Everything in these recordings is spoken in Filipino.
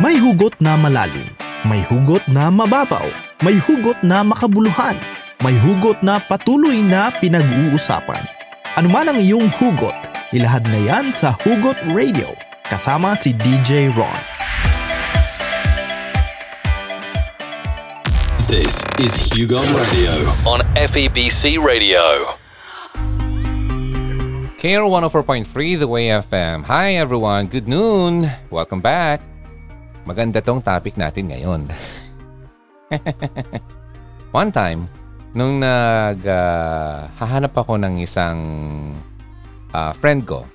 May hugot na malalim, may hugot na mababaw, may hugot na makabuluhan, may hugot na patuloy na pinag-uusapan. Anuman ang iyong hugot, ilahad na yan sa Hugot Radio kasama si DJ Ron. This is Hugot Radio on FEBC Radio. KR 104.3 The Way FM. Hi everyone, good noon. Welcome back. Maganda tong topic natin ngayon. One time, nung hahanap ako ng isang friend ko,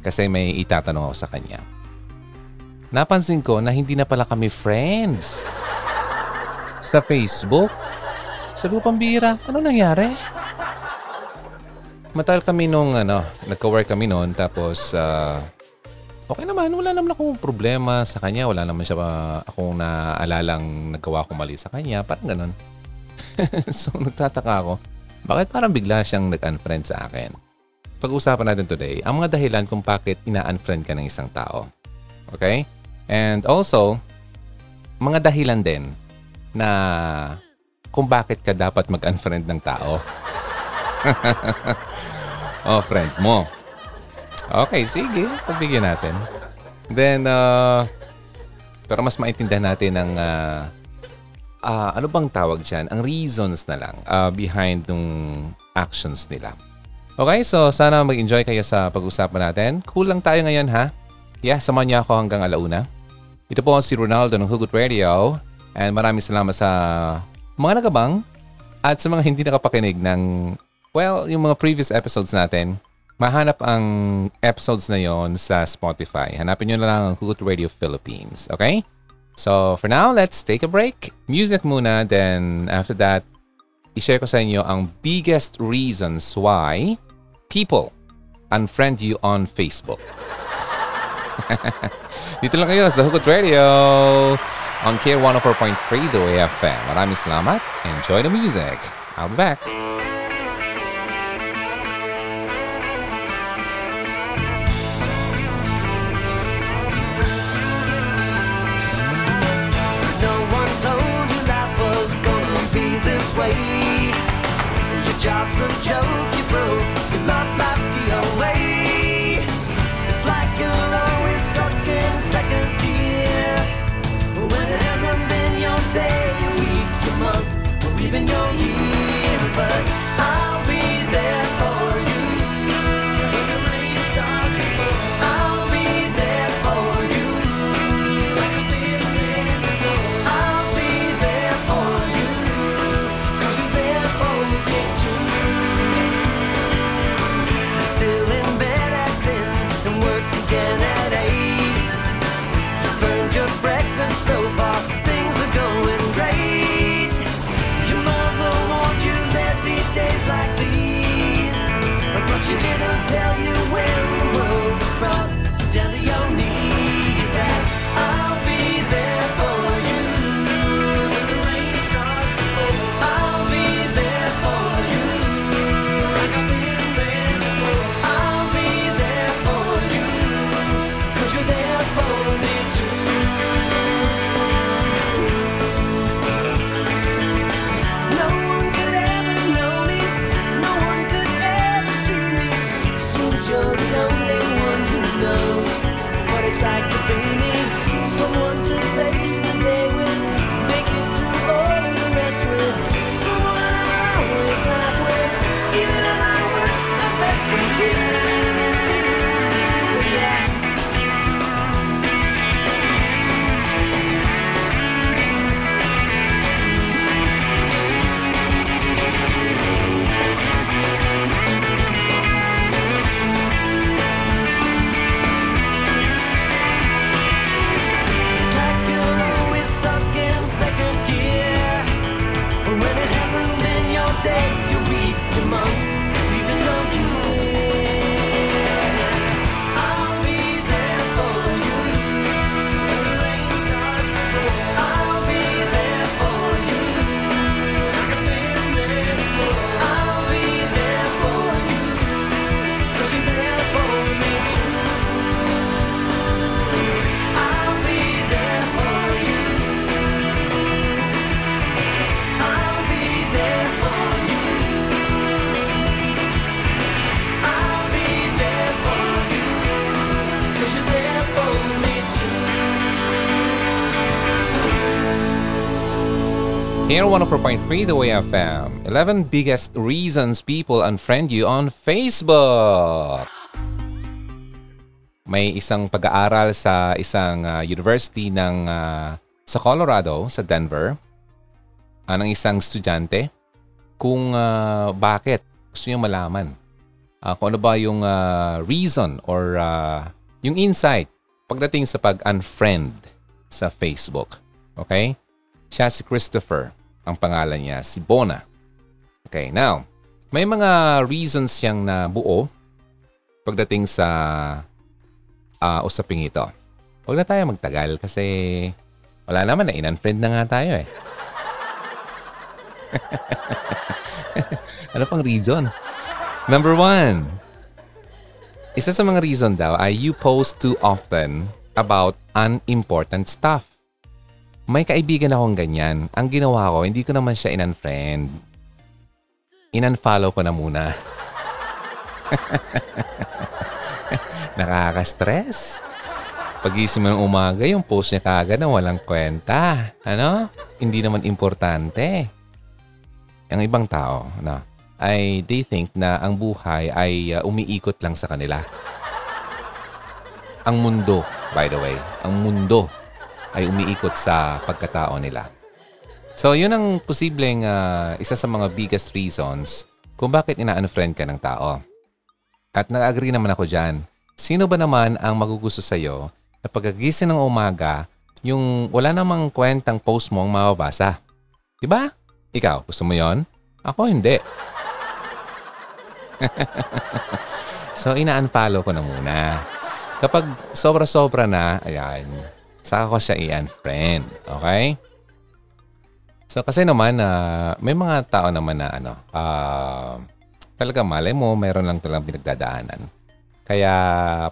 kasi may itatanong ako sa kanya. Napansin ko na hindi na pala kami friends sa Facebook. Sabi ko, Pambira, ano nangyari? Matagal kami nung nagka-work kami noon, tapos okay naman, wala naman akong problema sa kanya, wala naman siya akong naalalang nagkawa akong mali sa kanya, parang ganun. So nagtataka ako, bakit parang bigla siyang nag-unfriend sa akin? Pag-usapan natin today ang mga dahilan kung bakit ina-unfriend ka ng isang tao. Okay? And also, mga dahilan din na kung bakit ka dapat mag-unfriend ng tao. Oh, friend mo. Okay, sige. Pagbigyan natin. Then, pero mas maintindihan natin ang ano bang tawag dyan? Ang reasons na lang behind ng actions nila. Okay, so sana mag-enjoy kayo sa pag-usapan natin. Cool lang tayo ngayon, ha? Yeah, samahan niyo ako hanggang alauna. Ito po si Ronaldo ng Hugot Radio. And maraming salamat sa mga nagabang at sa mga hindi nakapakinig ng well, yung mga previous episodes natin, mahanap ang episodes na yon sa Spotify. Hanapin nyo na lang ang Hugot Radio Philippines, okay? So, for now, let's take a break. Music muna, then after that, i-share ko sa inyo ang biggest reasons why people unfriend you on Facebook. Dito lang kayo sa Hugot Radio on KR 104.3 The Way FM. Maraming salamat. Enjoy the music. I'll be back. Job's a joke, you broke, your life's the away. It's like you're always stuck in second gear when it hasn't been your day, your week, your month, or even your year. But I'll be there for you when the rain starts to fall. I'll be there for you like I've been there before. I'll be there for you 'cause you're there for me. She didn't tell you when the world was brought you down to your knees. And I'll be there for you when the rain starts to fall. I'll be there for you like I've been there before. I'll be there for you 'cause you're there for me too. No one could ever know me, no one could ever see me. You're the only one who knows what it's like to be me. Someone to face the day with, make it through all the rest with. Someone I always laugh with, even at my worst, my best with you. Yeah. Day, your week, your month, even though you live. I'll be there for you when the rain starts to fall. I'll be there for you like I've been there before. I'll be there for you 'cause you're there for me too. I'll be there. KR 104.3, The Way FM. 11 biggest reasons people unfriend you on Facebook. May isang pag-aaral sa isang university ng sa Colorado, sa Denver, ng isang estudyante kung bakit gusto niya malaman kung ano ba yung reason or yung insight pagdating sa pag-unfriend sa Facebook. Okay? Siya si Christopher, ang pangalan niya, si Bona. Okay, now, may mga reasons siyang nabuo pagdating sa usaping ito. Huwag na tayo magtagal kasi wala naman, in-unfriend na nga tayo eh. Ano pang reason? Number one. Isa sa mga reason daw ay you post too often about unimportant stuff. May kaibigan akong ganyan. Ang ginawa ko, hindi ko naman siya in-unfriend. In-unfollow ko na muna. Nakaka-stress. Pagising mo ng umaga, yung post niya kaagad na walang kwenta. Ano? Hindi naman importante. Ang ibang tao, ano, ay they think na ang buhay ay umiikot lang sa kanila. Ang mundo, by the way, ang mundo ay umiikot sa pagkatao nila. So, yun ang posibleng isa sa mga biggest reasons kung bakit ina-unfriend ka ng tao. At nag-agree naman ako dyan. Sino ba naman ang magugusto sa'yo na pagkagising ng umaga, yung wala namang kwentang post mo ang mababasa? Diba? Ikaw, gusto mo yon? Ako, hindi. So, ina-unfollow ko na muna. Kapag sobra-sobra na, ayan, saka ko siya i-unfriend. Okay? So, kasi naman, may mga tao naman na, talaga malay mo, meron lang talagang pinagdadaanan. Kaya,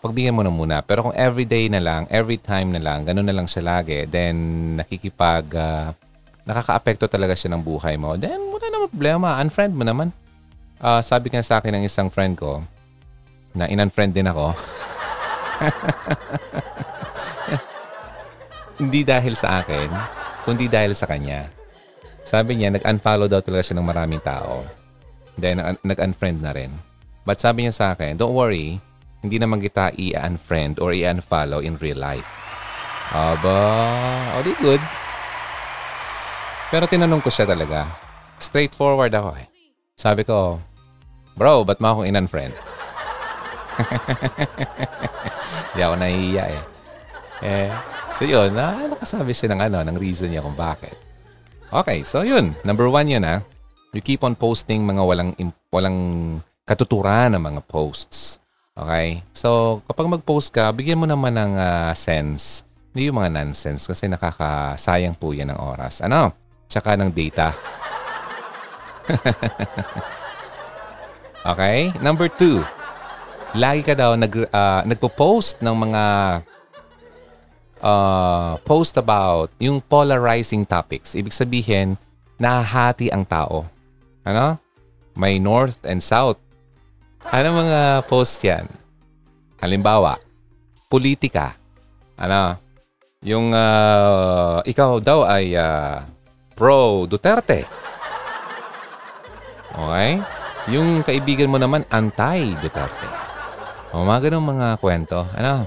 pagbigyan mo na muna. Pero kung everyday na lang, every time na lang, ganun na lang siya lagi, then nakaka-apekto talaga siya ng buhay mo, then wala naman problema. Unfriend mo naman. Sabi ka sa akin ng isang friend ko, na in-unfriend din ako. Hindi dahil sa akin, kundi dahil sa kanya. Sabi niya, nag-unfollow daw talaga siya ng maraming tao. Then, nag-unfriend na rin. But sabi niya sa akin, don't worry, hindi naman kita i-unfriend or i-unfollow in real life. Aba, already good. Pero tinanong ko siya talaga. Straightforward ako eh. Sabi ko, bro, ba't mo akong in-unfriend? Hindi ako nahihiya eh. So yun, nakasabi siya ng, ng reason niya kung bakit. Okay, so yun. Number one yun ha. You keep on posting mga walang katuturan ng mga posts. Okay? So, kapag mag-post ka, bigyan mo naman ng sense. Hindi yung mga nonsense kasi nakakasayang po yan ng oras. Ano? Tsaka ng data. Okay? Number two. Lagi ka daw nagpo-post ng mga post about yung polarizing topics. Ibig sabihin, nahahati ang tao. Ano? May north and south. Ano mga post yan? Halimbawa, politika. Ano? Yung ikaw daw ay pro Duterte. Okay? Yung kaibigan mo naman, anti Duterte. O mga ganong mga kwento. Ano?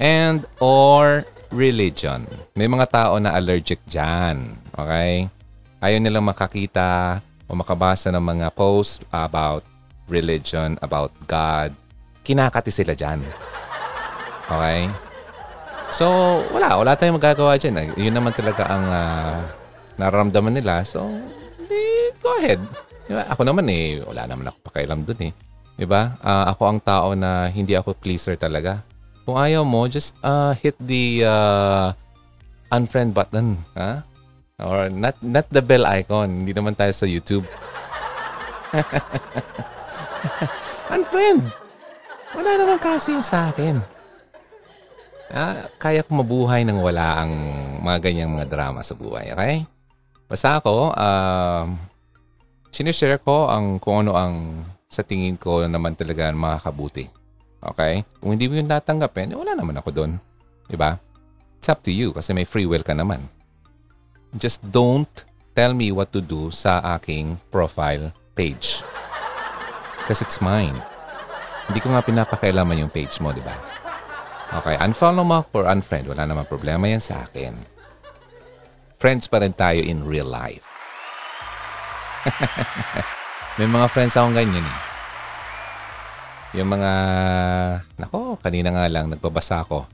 And or religion. May mga tao na allergic dyan. Okay? Ayaw nilang makakita o makabasa ng mga posts about religion, about God. Kinakati sila dyan. Okay? So, wala tayong magagawa dyan. Yun naman talaga ang nararamdaman nila. So, go ahead. Diba? Ako naman eh, wala naman ako pakialam dun eh. Diba? Ako ang tao na hindi ako pleaser talaga. Kung ayaw mo, just hit the unfriend button. Huh? Or not the bell icon. Hindi naman tayo sa YouTube. Unfriend! Wala naman kasi sa akin. Kaya ko mabuhay nang wala ang mga ganyang mga drama sa buhay. Okay? Basta ako, sinishare ko kung ano ang sa tingin ko naman talaga makakabuti. Okay? Kung hindi mo yung tatanggapin, wala naman ako doon. Diba? It's up to you kasi may free will ka naman. Just don't tell me what to do sa aking profile page. Because it's mine. Hindi ko nga pinapakailaman yung page mo, di ba? Okay, unfollow mo or unfriend. Wala naman problema yan sa akin. Friends pa rin tayo in real life. May mga friends akong ganyan eh. Yung mga... Nako, kanina nga lang nagbabasa ako.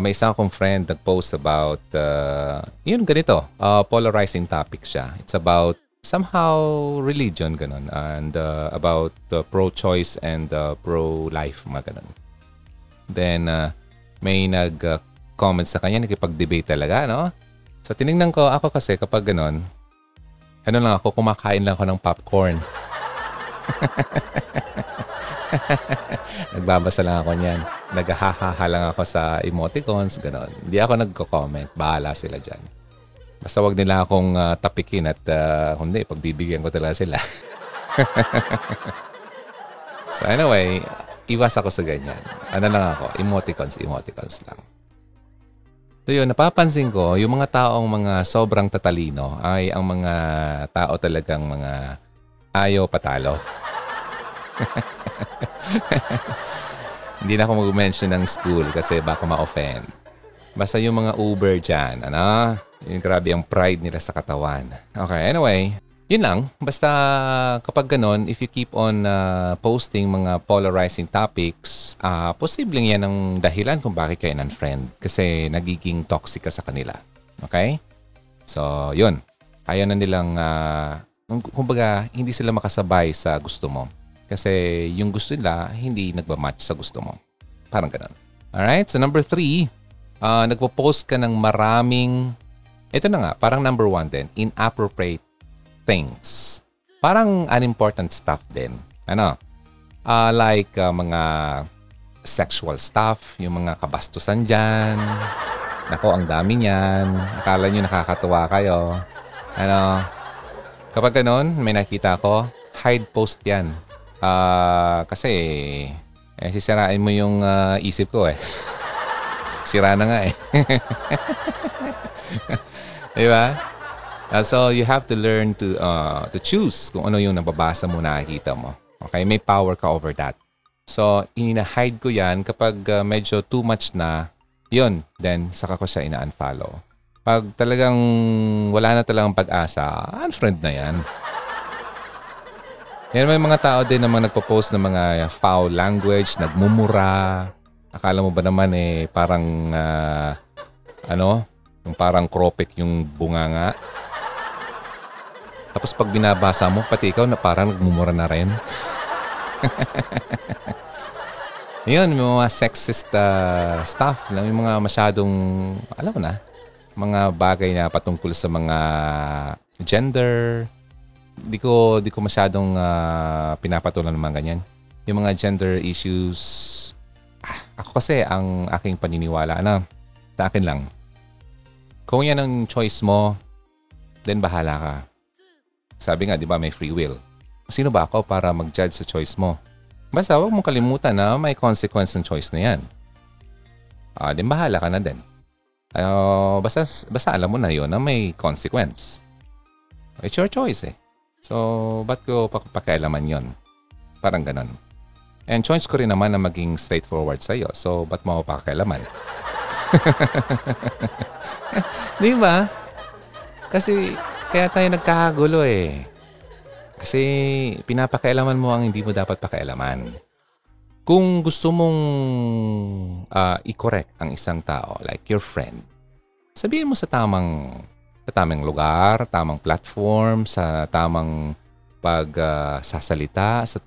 May isa akong friend nag-post about... yun, ganito. Polarizing topic siya. It's about somehow religion, ganun. And about pro-choice and pro-life, mga ganun. Then, may nag-comment sa kanya, nakipag-debate talaga, no? So, tinignan ko, ako kasi kapag ganun, ano lang ako, kumakain lang ako ng popcorn. Nagbabasa lang ako niyan. Naghahaha lang ako sa emoticons, gano'n. Hindi ako nagko-comment. Bahala sila dyan. Basta wag nila akong tapikin at hindi, pagbibigyan ko talaga sila. So anyway, iwas ako sa ganyan. Ano lang ako, emoticons lang. So yun, napapansin ko, yung mga taong mga sobrang tatalino ay ang mga tao talagang mga ayaw patalo. Hindi na ako mag-mention ng school kasi baka ma-offend. Basta yung mga Uber dyan, ano? Yung grabe ang pride nila sa katawan. Okay, anyway, yun lang. Basta kapag ganon, if you keep on posting mga polarizing topics, posibleng yan ang dahilan kung bakit kayo non-friend. Kasi nagiging toxic ka sa kanila. Okay? So, yun. Ayaw na nilang, kumbaga, hindi sila makasabay sa gusto mo. Kasi yung gusto nila, hindi nagmamatch sa gusto mo. Parang ganun. Alright? So, number 3, nagpo-post ka ng maraming... Ito na nga, parang number 1 din. Inappropriate things. Parang unimportant stuff din. Ano? Like mga sexual stuff, yung mga kabastusan dyan. Nako, ang dami niyan. Akala nyo nakakatuwa kayo. Ano? Kapag ganun, may nakita ko, hide post yan. Kasi sisirain mo yung isip ko eh. Sira na nga eh. Diba? So you have to learn to choose kung ano yung nababasa mo, nakikita mo. Okay? May power ka over that. So inina-hide ko yan. Kapag medyo too much na, yun, then saka ko siya ina-unfollow. Pag talagang wala na talagang pag-asa, unfriend na yan. Yan, may mga tao din naman nagpo-post ng mga foul language, nagmumura. Akala mo ba naman eh, parang, yung parang kropik yung bunganga. Tapos pag binabasa mo, pati ikaw na parang nagmumura na rin. Yun, may mga sexist stuff. May mga masyadong, alam mo na, mga bagay na patungkol sa mga gender. Di ko masyadong pinapatulan ng mga ganyan. Yung mga gender issues, ako kasi ang aking paniniwala na sa akin lang. Kung yan ang choice mo, then bahala ka. Sabi nga, di ba, may free will. Sino ba ako para mag-judge sa choice mo? Basta huwag mong kalimutan na may consequence ng choice na yan. Then bahala ka na din. Basta alam mo na yun na may consequence. It's your choice eh. So, ba't ko pakialaman yon? Parang ganon. And choice ko rin naman na maging straightforward sa'yo. So, ba't mo ako pakialaman? Di ba? Kasi, kaya tayo nagkakagulo eh. Kasi, pinapakialaman mo ang hindi mo dapat pakialaman. Kung gusto mong i-correct ang isang tao, like your friend, sabihin mo sa tamang lugar, tamang platform, sa tamang pagsasalita, sa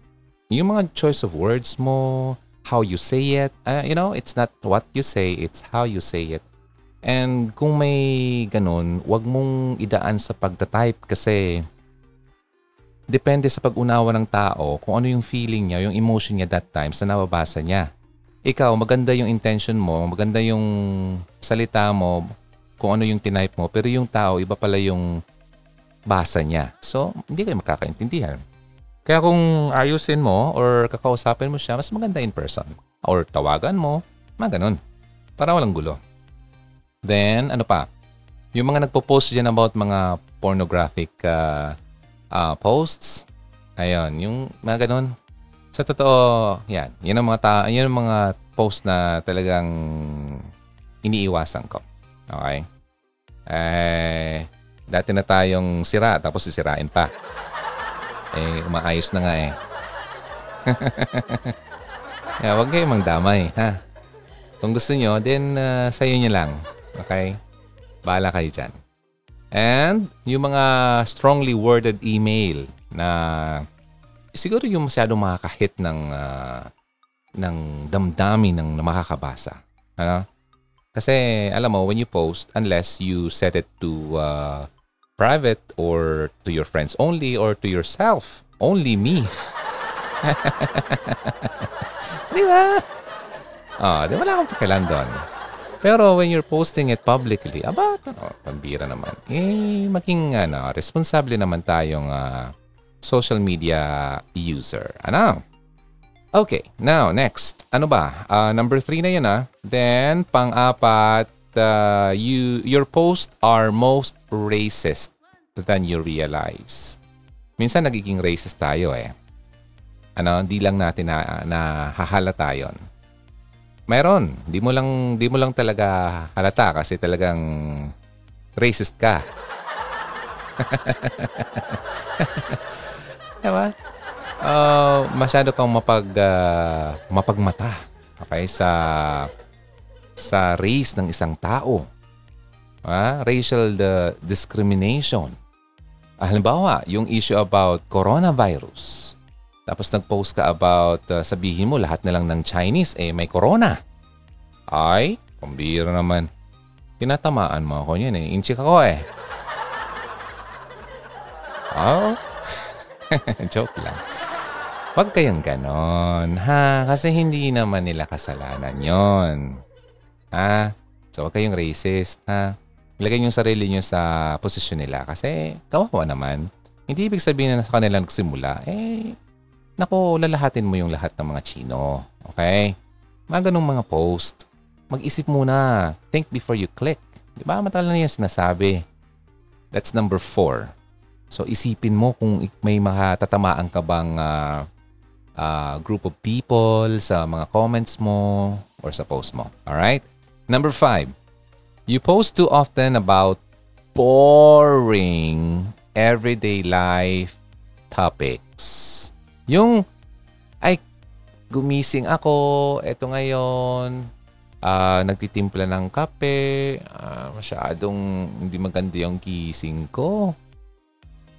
yung mga choice of words mo, how you say it. It's not what you say, it's how you say it. And kung may ganun, wag mong idaan sa pagta-type kasi depende sa pag-unawa ng tao kung ano yung feeling niya, yung emotion niya that time sa nababasa niya. Ikaw, maganda yung intention mo, maganda yung salita mo, kung ano yung tinype mo, pero yung tao, iba pala yung basa niya. So, hindi kayo makakaintindihan. Kaya kung ayusin mo or kakausapin mo siya, mas maganda in person. Or tawagan mo, mga ganun. Para walang gulo. Then, ano pa? Yung mga nagpo-post dyan about mga pornographic posts, ayun, yung mga ganun. Sa totoo, yan. Yan ang mga, yan ang mga post na talagang iniiwasan ko. Okay? Eh, dati na tayong sira, tapos sisirain pa. Eh, umaayos na nga eh. Yeah, huwag kayong mangdamay, ha? Kung gusto nyo, then sayo nyo lang. Okay? Bahala kayo dyan. And yung mga strongly worded email na siguro yung masyadong makakahit ng damdamin ng makakabasa. Ano? Kasi alam mo, when you post, unless you set it to private or to your friends only or to yourself, only me. Di ba? Oh, di ba, wala akong pakialam doon. Pero when you're posting it publicly, aba, pambira naman. Eh, maging responsable naman tayong social media user. Ano? Okay, now, next. Ano ba? Number 3 na yan, ah. Then, pang-apat, your posts are most racist than you realize. Minsan, nagiging racist tayo, eh. Ano? Di lang natin nahahalata yun. Meron. Di mo lang talaga halata kasi talagang racist ka. Diba? Masyado kang mapagmata, okay, sa race ng isang tao. Racial discrimination. Halimbawa, yung issue about coronavirus. Tapos nag-post ka about, sabihin mo, lahat na lang ng Chinese, eh, may corona. Ay, pambira naman. Tinatamaan mo ako yun, eh. Inchik ako, eh. Oh. Joke lang. Huwag kayong ganon, ha? Kasi hindi naman nila kasalanan yon, ha? So, huwag kayong racist, ha? Ilagay yung sarili nyo sa posisyon nila kasi kawawa naman. Hindi ibig sabihin na sa kanila nagsimula, eh, naku, lalahatin mo yung lahat ng mga Chino. Okay? Mga ganong mga post. Mag-isip muna. Think before you click. Di ba? Matagal na yan sinasabi. That's number 4. So, isipin mo kung may matatamaan ka bang group of people sa mga comments mo or sa post mo. Alright? Number 5. You post too often about boring everyday life topics. Yung, ay, gumising ako, eto ngayon, nagtitimpla ng kape, masyadong hindi maganda yung gising ko.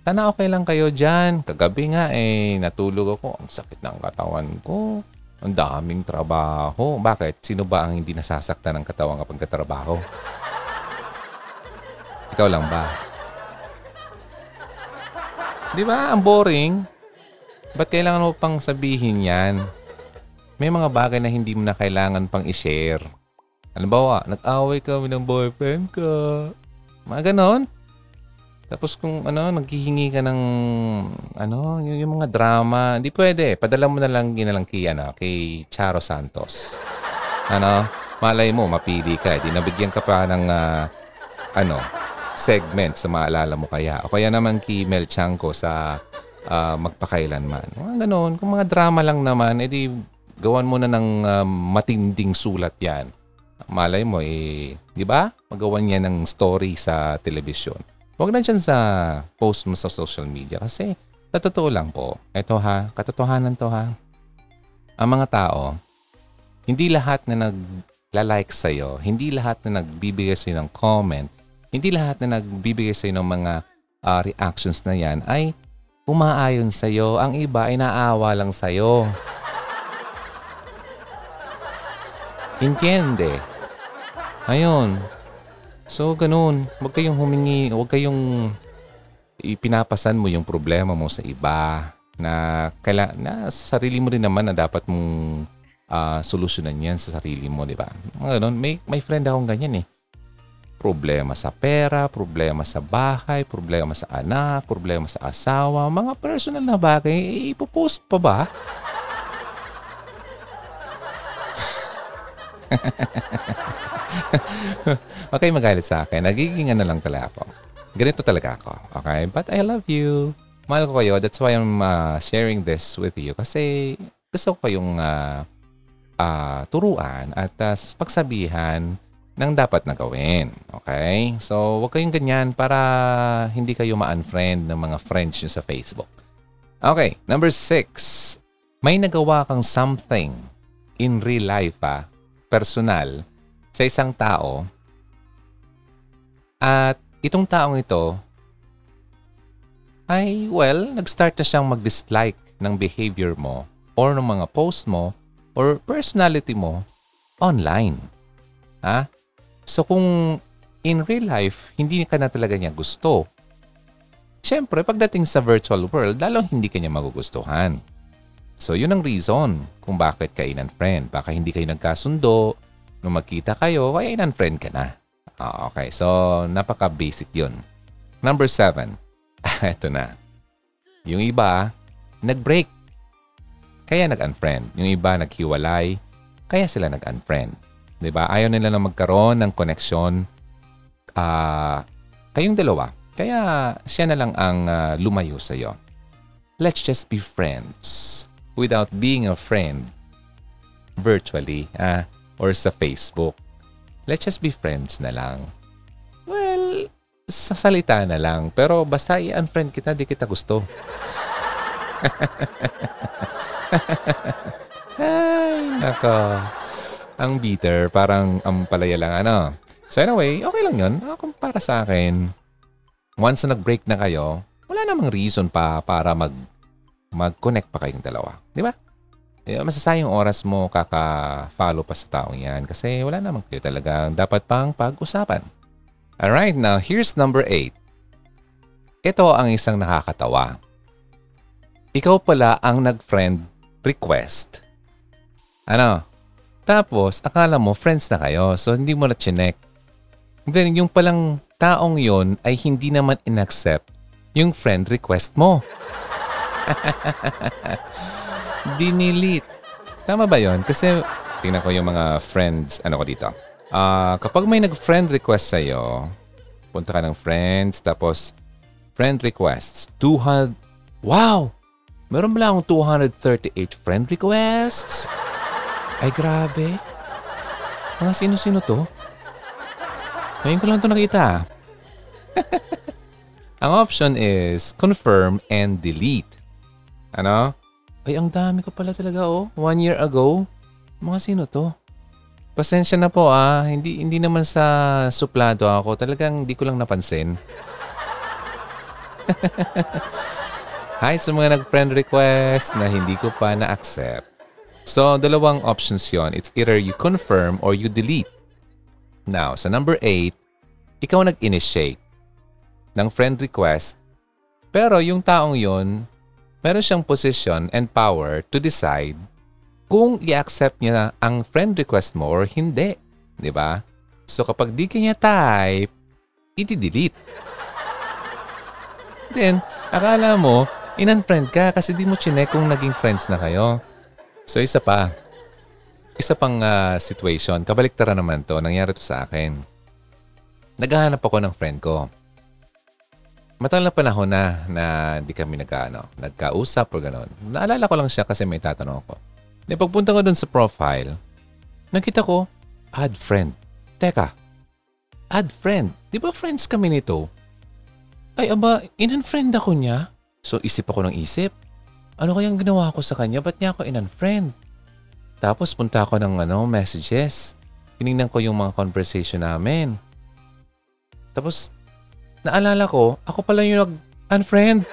Sana okay lang kayo dyan. Kagabi nga eh, natulog ako. Ang sakit ng katawan ko. Ang daming trabaho. Bakit? Sino ba ang hindi nasasaktan ng katawan kapag katrabaho? Ikaw lang ba? Di ba? Ang boring. Ba't kailangan mo pang sabihin yan? May mga bagay na hindi mo na kailangan pang i-share. Halimbawa, nag-away kami ng boyfriend ko. Mga ganon. Tapos kung ano, maghihingi ka ng ano, yung mga drama, hindi pwede. Padala mo na lang kay Charo Santos. Ano, malay mo mapili ka, hindi nabigyan ka pa ng segment sa Maalala Mo Kaya. O kaya naman kay Mel Changco sa Magpakailanman. Mga ganoon, kung mga drama lang naman, edi gawan mo na ng matinding sulat 'yan. Malay mo eh, 'di ba? Magawan niya ng story sa television. Huwag na dyan sa post mo sa social media kasi sa totoo lang po. Ito ha, katotohanan to ha. Ang mga tao, hindi lahat na nagla-like sa'yo, hindi lahat na nagbibigay sa'yo ng comment, hindi lahat na nagbibigay sa'yo ng mga reactions na yan ay umaayon sa'yo. Ang iba ay naawa lang sa'yo. Entiende? Ayun. So, ganun. Huwag kayong ipinapasan mo yung problema mo sa iba na sa sarili mo rin naman na dapat mong solusyonan yan sa sarili mo, di ba? Ganun. May friend akong ganyan eh. Problema sa pera, problema sa bahay, problema sa anak, problema sa asawa, mga personal na bagay, eh, ipopost pa ba? Okay, magalit sa akin. Nagiging ano lang talaga ako. Ganito talaga ako. Okay? But I love you. Mahal ko kayo. That's why I'm sharing this with you. Kasi gusto ko kayong turuan at pagsabihan ng dapat na gawin. Okay? So, huwag kayong ganyan para hindi kayo ma-unfriend ng mga friends nyo sa Facebook. Okay. Number 6. May nagawa kang something in real life, personal, sa isang tao. At itong taong ito ay, well, nag-start na siyang mag-dislike ng behavior mo or ng mga post mo or personality mo online. Ha? So kung in real life, hindi ka na talaga niya gusto. Siyempre, pagdating sa virtual world, lalong hindi ka niya magugustuhan. So yun ang reason kung bakit ka in-unfriend. Baka hindi kayo nagkasundo. Nung magkita kayo, kaya in-unfriend ka na. Okay, so napaka-basic yun. Number 7. Ito na. Yung iba, nag-break. Kaya nag-unfriend. Yung iba, naghiwalay. Kaya sila nag-unfriend. Diba? Ayaw nila na magkaroon ng connection kayong dalawa. Kaya siya na lang ang lumayo sa'yo. Let's just be friends without being a friend virtually or sa Facebook. Let's just be friends na lang. Well, sa salita na lang. Pero basta i-unfriend kita, di kita gusto. Ay, nako. Ang bitter, parang ampalaya lang ano. So anyway, okay lang yun. Kung para sa akin, once na nag-break na kayo, wala namang reason pa para mag-connect pa kayong dalawa. Di ba? Masasayang oras mo kaka-follow pa sa taong yan kasi wala naman kayo talagang dapat pang pag-usapan. Alright, now here's number 8. Ito ang isang nakakatawa. Ikaw pala ang nag-friend request. Ano? Tapos, akala mo friends na kayo, so hindi mo na chinek. Then, yung palang taong yon ay hindi naman inaccept yung friend request mo. Dinelete. Tama ba yon? Kasi, tingnan ko yung mga friends, ano ko dito. Kapag may nag-friend request sa'yo, punta ka ng friends, tapos friend requests, 200... Wow! Meron ba akong 238 friend requests? Ay, grabe. Mga sino-sino to? Ngayon ko lang ito nakita. Ang option is confirm and delete. Ano? Ay, ang dami ko pala talaga, oh. 1 year ago. Mga sino to? Pasensya na po, Hindi naman sa suplado ako. Talagang hindi ko lang napansin. Hi sa mga nag-friend request na hindi ko pa na-accept. So, dalawang options yon. It's either you confirm or you delete. Now, sa number 8, ikaw nag-initiate ng friend request. Pero yung taong yon, meron siyang position and power to decide kung i-accept niya ang friend request mo or hindi. Diba? So, kapag di kanya type, iti-delete. Then, akala mo, in-unfriend ka kasi di mo chinek kung naging friends na kayo. So, isa pang situation. Kabaliktara naman to. Nangyari to sa akin. Naghahanap ako ng friend ko. Matagal na panahon na hindi kami nagkausap o gano'n. Naalala ko lang siya kasi may tatanong ako. Then, pagpunta ko dun sa profile, nakita ko, add friend. Teka, add friend. Di ba friends kami nito? Ay, aba, in-unfriend ako niya. So, isip ako ng isip. Ano kayang ginawa ko sa kanya? Ba't niya ako in-unfriend? Tapos punta ako ng messages. Tinignan ko yung mga conversation namin. Tapos, naalala ko, ako pala yung nag-unfriend.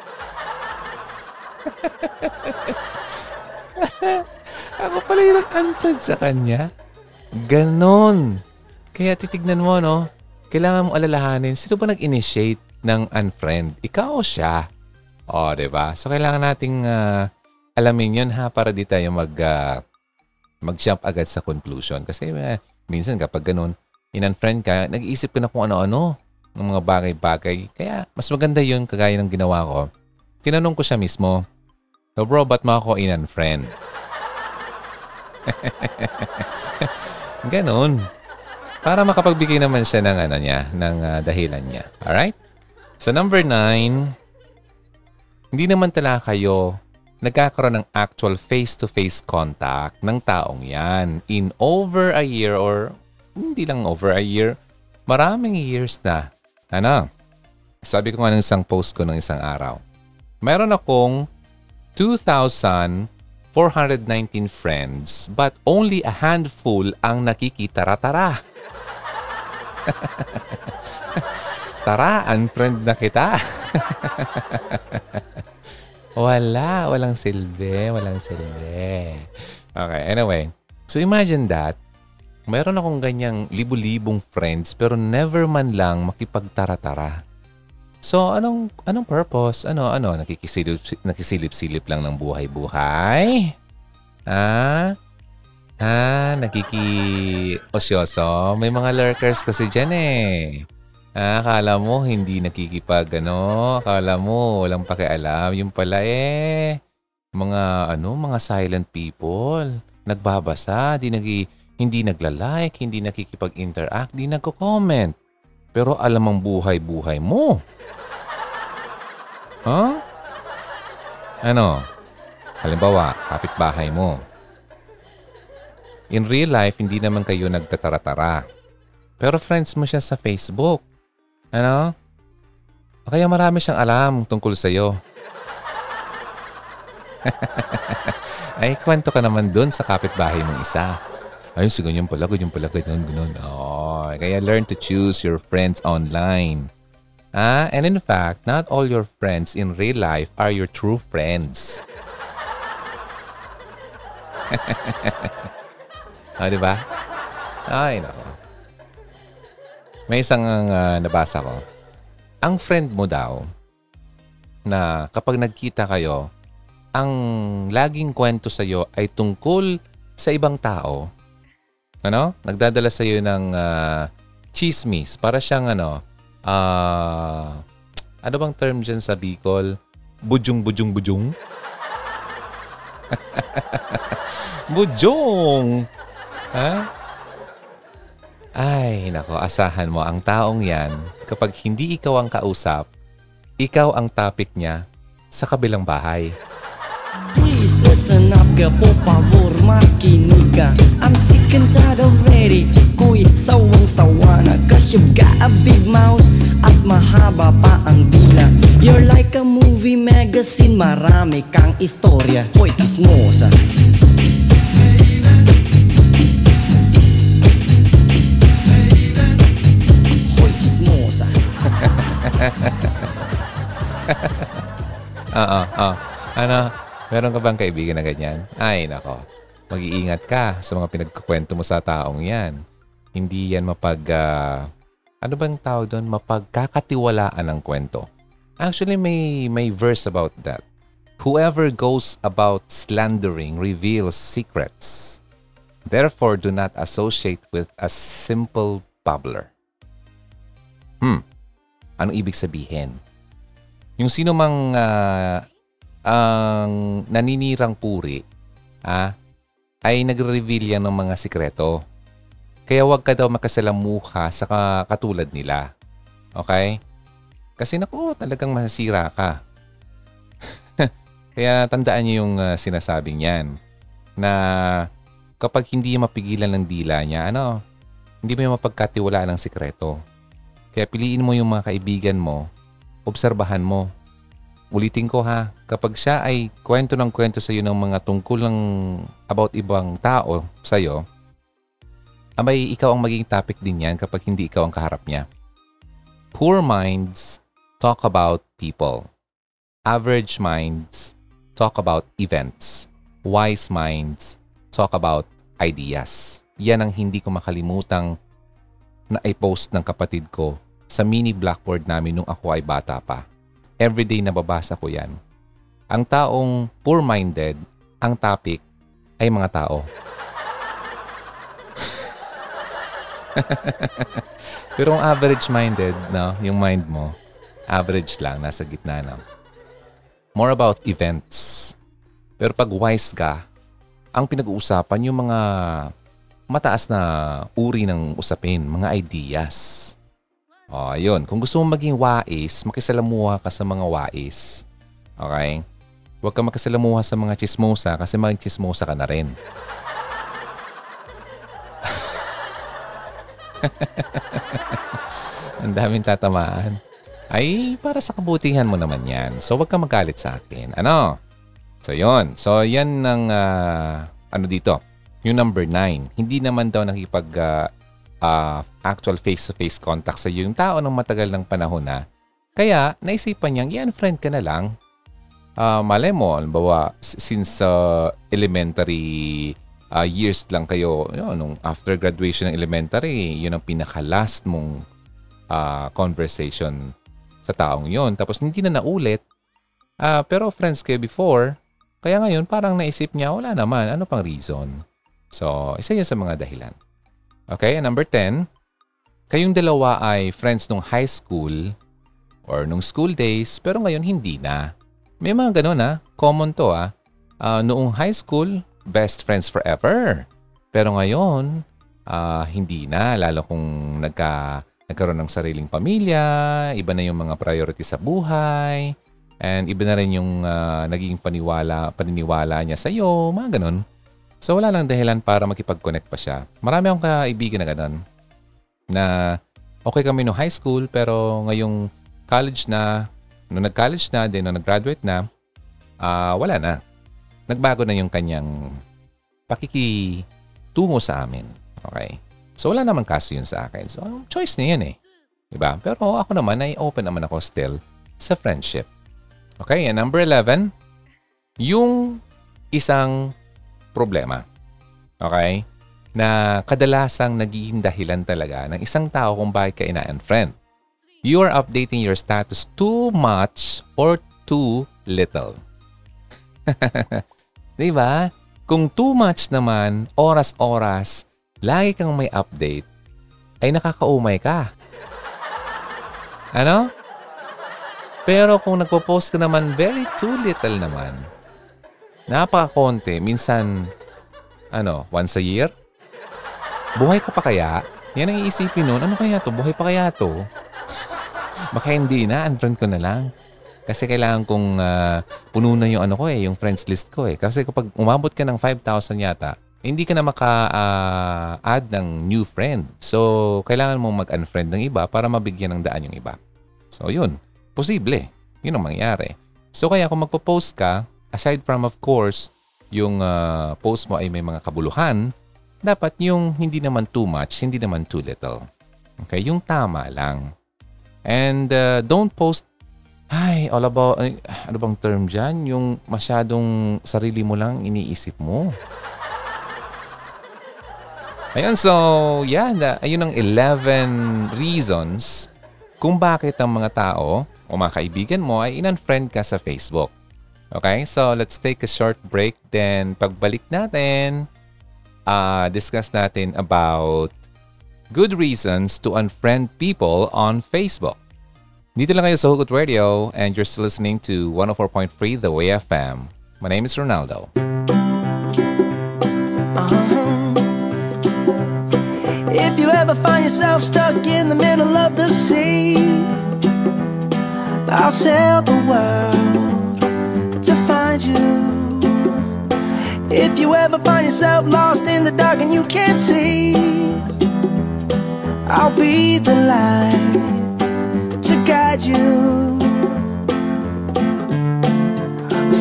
Ako pala yung nag-unfriend sa kanya. Ganon. Kaya titignan mo, no? Kailangan mong alalahanin, sino ba nag-initiate ng unfriend? Ikaw o siya? O, diba? So, kailangan nating alamin yun, ha? Para di tayo mag-jump agad sa conclusion. Kasi minsan kapag ganun, in-unfriend ka, nag-iisip ka na kung ano-ano ng mga bagay-bagay. Kaya, mas maganda yun kagaya ng ginawa ko. Tinanong ko siya mismo, so bro, ba't mo ako in-unfriend? Ganon. Para makapagbigay naman siya ng, ano, niya, ng dahilan niya. Alright? So, number 9, hindi naman talaga kayo nagkakaroon ng actual face-to-face contact ng taong yan in over a year, or hindi lang over a year, maraming years na. Ano? Sabi ko nga ng isang post ko ng isang araw, mayroon akong 2,419 friends but only a handful ang nakikitara-tara. Tara, unfriend na kita. Walang silbi. Walang silbi. Okay, anyway. So imagine that. Meron akong ganyang libu-libong friends pero never man lang makipagtara-tara. So anong purpose? Ano? Nakikisilip-silip lang ng buhay-buhay? Nakiki-osyoso? May mga lurkers kasi dyan eh. Akala mo hindi nakikipag, Akala mo walang pakialam. Yung pala eh, mga silent people. Nagbabasa, hindi nagla-like, hindi nakikipag-interact, hindi nagko-comment. Pero alam ang buhay-buhay mo. Huh? Halimbawa, kapitbahay mo. In real life, hindi naman kayo nagtatara-tara. Pero friends mo siya sa Facebook. Kaya marami siyang alam tungkol sa'yo. Ay, kwento ka naman dun sa kapitbahay mong isa. Ayun, si ganyan pala, ganun. Oh, kaya learn to choose your friends online. And in fact, not all your friends in real life are your true friends. Diba? Ay, nako. May isang nabasa ko. Ang friend mo daw, na kapag nagkita kayo, ang laging kwento sa'yo ay tungkol sa ibang tao. Nagdadala sa'yo ng chismis. Para siyang ano bang term dyan sa Bicol? Bujong? Bujong! Ha? Ay, nako, asahan mo ang taong yan. Kapag hindi ikaw ang kausap, ikaw ang topic niya sa kabilang bahay. Please listen up ka po, pavor, makinig ka. I'm sick and tired already. Kuya, sawang-sawa na. Cause you've got a big mouth at mahaba pa ang dila. You're like a movie magazine, marami kang istorya. Hoy, kismosa. Meron ka bang kaibigan na ganyan? Ay, nako. Mag-iingat ka sa mga pinagkukwento mo sa taong yan. Hindi yan ano bang tawag doon? Mapagkakatiwalaan ng kwento. Actually, may verse about that. Whoever goes about slandering reveals secrets. Therefore, do not associate with a simple babbler. Anong ibig sabihin? Yung sino mang ang naninirang puri ay nagre-reveal yan ng mga sikreto. Kaya huwag ka daw makasalamuha sa katulad nila. Okay? Kasi naku, talagang masasira ka. Kaya tandaan niyo yung sinasabing yan. Na kapag hindi mapigilan ng dila niya, hindi mo mapagkatiwalaan ng sikreto. Kaya piliin mo yung mga kaibigan mo, obserbahan mo. Ulitin ko ha, kapag siya ay kwento ng kwento sa'yo ng mga tungkol ng about ibang tao sa'yo, abay ikaw ang magiging topic din yan kapag hindi ikaw ang kaharap niya. Poor minds talk about people. Average minds talk about events. Wise minds talk about ideas. Yan ang hindi ko makalimutang na i-post ng kapatid ko sa mini blackboard namin nung ako ay bata pa. Everyday nababasa ko yan. Ang taong poor-minded, ang topic ay mga tao. Pero ang average-minded, yung mind mo, average lang, nasa gitna na. More about events. Pero pag wise ka, ang pinag-uusapan yung mga mataas na uri ng usapin, mga ideas. O, yun. Kung gusto mong maging wais, makisalamuha ka sa mga wais. Okay? Huwag ka makisalamuha sa mga chismosa kasi mag-chismosa ka na rin. Ang daming tatamaan. Ay, para sa kabutihan mo naman yan. So, huwag ka magalit sa akin. Ano? So, yun. So, yan ang dito. Yung number 9. Hindi naman daw nakipag actual face-to-face contact sa yung tao ng matagal ng panahon na. Kaya, naisipan niyang i-unfriend ka na lang. Malay mo, halimbawa, since elementary years lang kayo, yun, nung after graduation ng elementary, yun ang pinaka-last mong conversation sa taong yon. Tapos hindi na naulit. Pero friends kayo before. Kaya ngayon parang naisip niya, wala naman. Ano pang reason? So, isa yun sa mga dahilan. Okay, number 10. Kayong dalawa ay friends nung high school or nung school days. Pero ngayon hindi na. May mga ganun ah. Common to ah. Noong high school, best friends forever. Pero ngayon, hindi na. Lalo kung nagkaroon ng sariling pamilya, iba na yung mga priority sa buhay, and iba na rin yung naging paniniwala niya sa iyo, mga ganun. So, wala lang dahilan para makipag-connect pa siya. Marami akong kaibigan na ganun, na okay kami no high school, pero ngayong college na, no nag-college na, then no nag-graduate na, wala na. Nagbago na yung kanyang pakikitungo sa amin. Okay? So, wala naman kaso yun sa akin. So, choice na yan eh. Diba? Pero ako naman ay open naman ako still sa friendship. Okay, and number 11, yung isang problema. Okay? Na kadalasang nagiging dahilan talaga ng isang tao kung bakit ka ina-unfriend. You are updating your status too much or too little. Diba? Kung too much naman, oras-oras, lagi kang may update, ay nakakaumay ka. Ano? Pero kung nagpo-post ka naman, very too little naman. Napakakonti. Minsan, once a year? Buhay ka pa kaya? Yan ang iisipin nun. Ano kaya to? Buhay pa kaya to? Baka hindi na. Unfriend ko na lang. Kasi kailangan kong puno na yung yung friends list ko eh. Kasi kapag umabot ka ng 5,000 yata, hindi ka na maka-add ng new friend. So, kailangan mong mag-unfriend ng iba para mabigyan ng daan yung iba. So, yun. Posible. Yun ang mangyari. So, kaya kung magpo-post ka, aside from, of course, yung post mo ay may mga kabuluhan, dapat yung hindi naman too much, hindi naman too little. Okay? Yung tama lang. And don't post, all about, ano bang term dyan? Yung masyadong sarili mo lang iniisip mo. Ayun, so, ayun ang 11 reasons kung bakit ang mga tao o mga kaibigan mo ay in-unfriend ka sa Facebook. Okay? So, let's take a short break. Then, pagbalik natin, discuss natin about good reasons to unfriend people on Facebook. Dito lang kayo sa Hugot Radio and you're still listening to 104.3 The Way FM. My name is Ronaldo. If you ever find yourself stuck in the middle of the sea, I'll sail the world to find you. If you ever find yourself lost in the dark and you can't see, I'll be the light to guide you.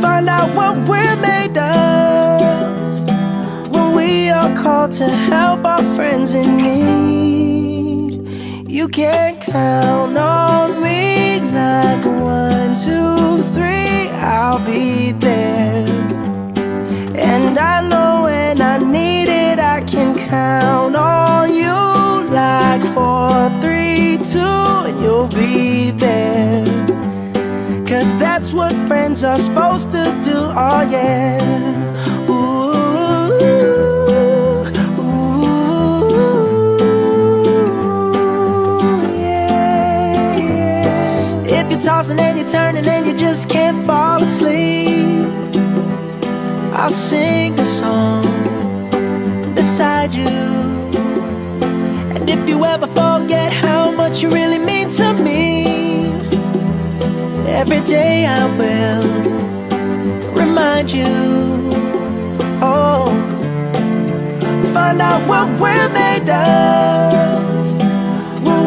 Find out what we're made of when we are called to help our friends in need. You can count on me like 1, 2, 3, I'll be there. And I know when I need it, I can count on you like 4, 3, 2, and you'll be there. 'Cause that's what friends are supposed to do, oh yeah. Ooh, ooh, yeah, yeah. If you're tossing and you're turning and you just can't fall asleep, I'll sing a song beside you. mind if you ever forget how much you really mean to me. Every day I will remind you. Oh, find out what we're made of when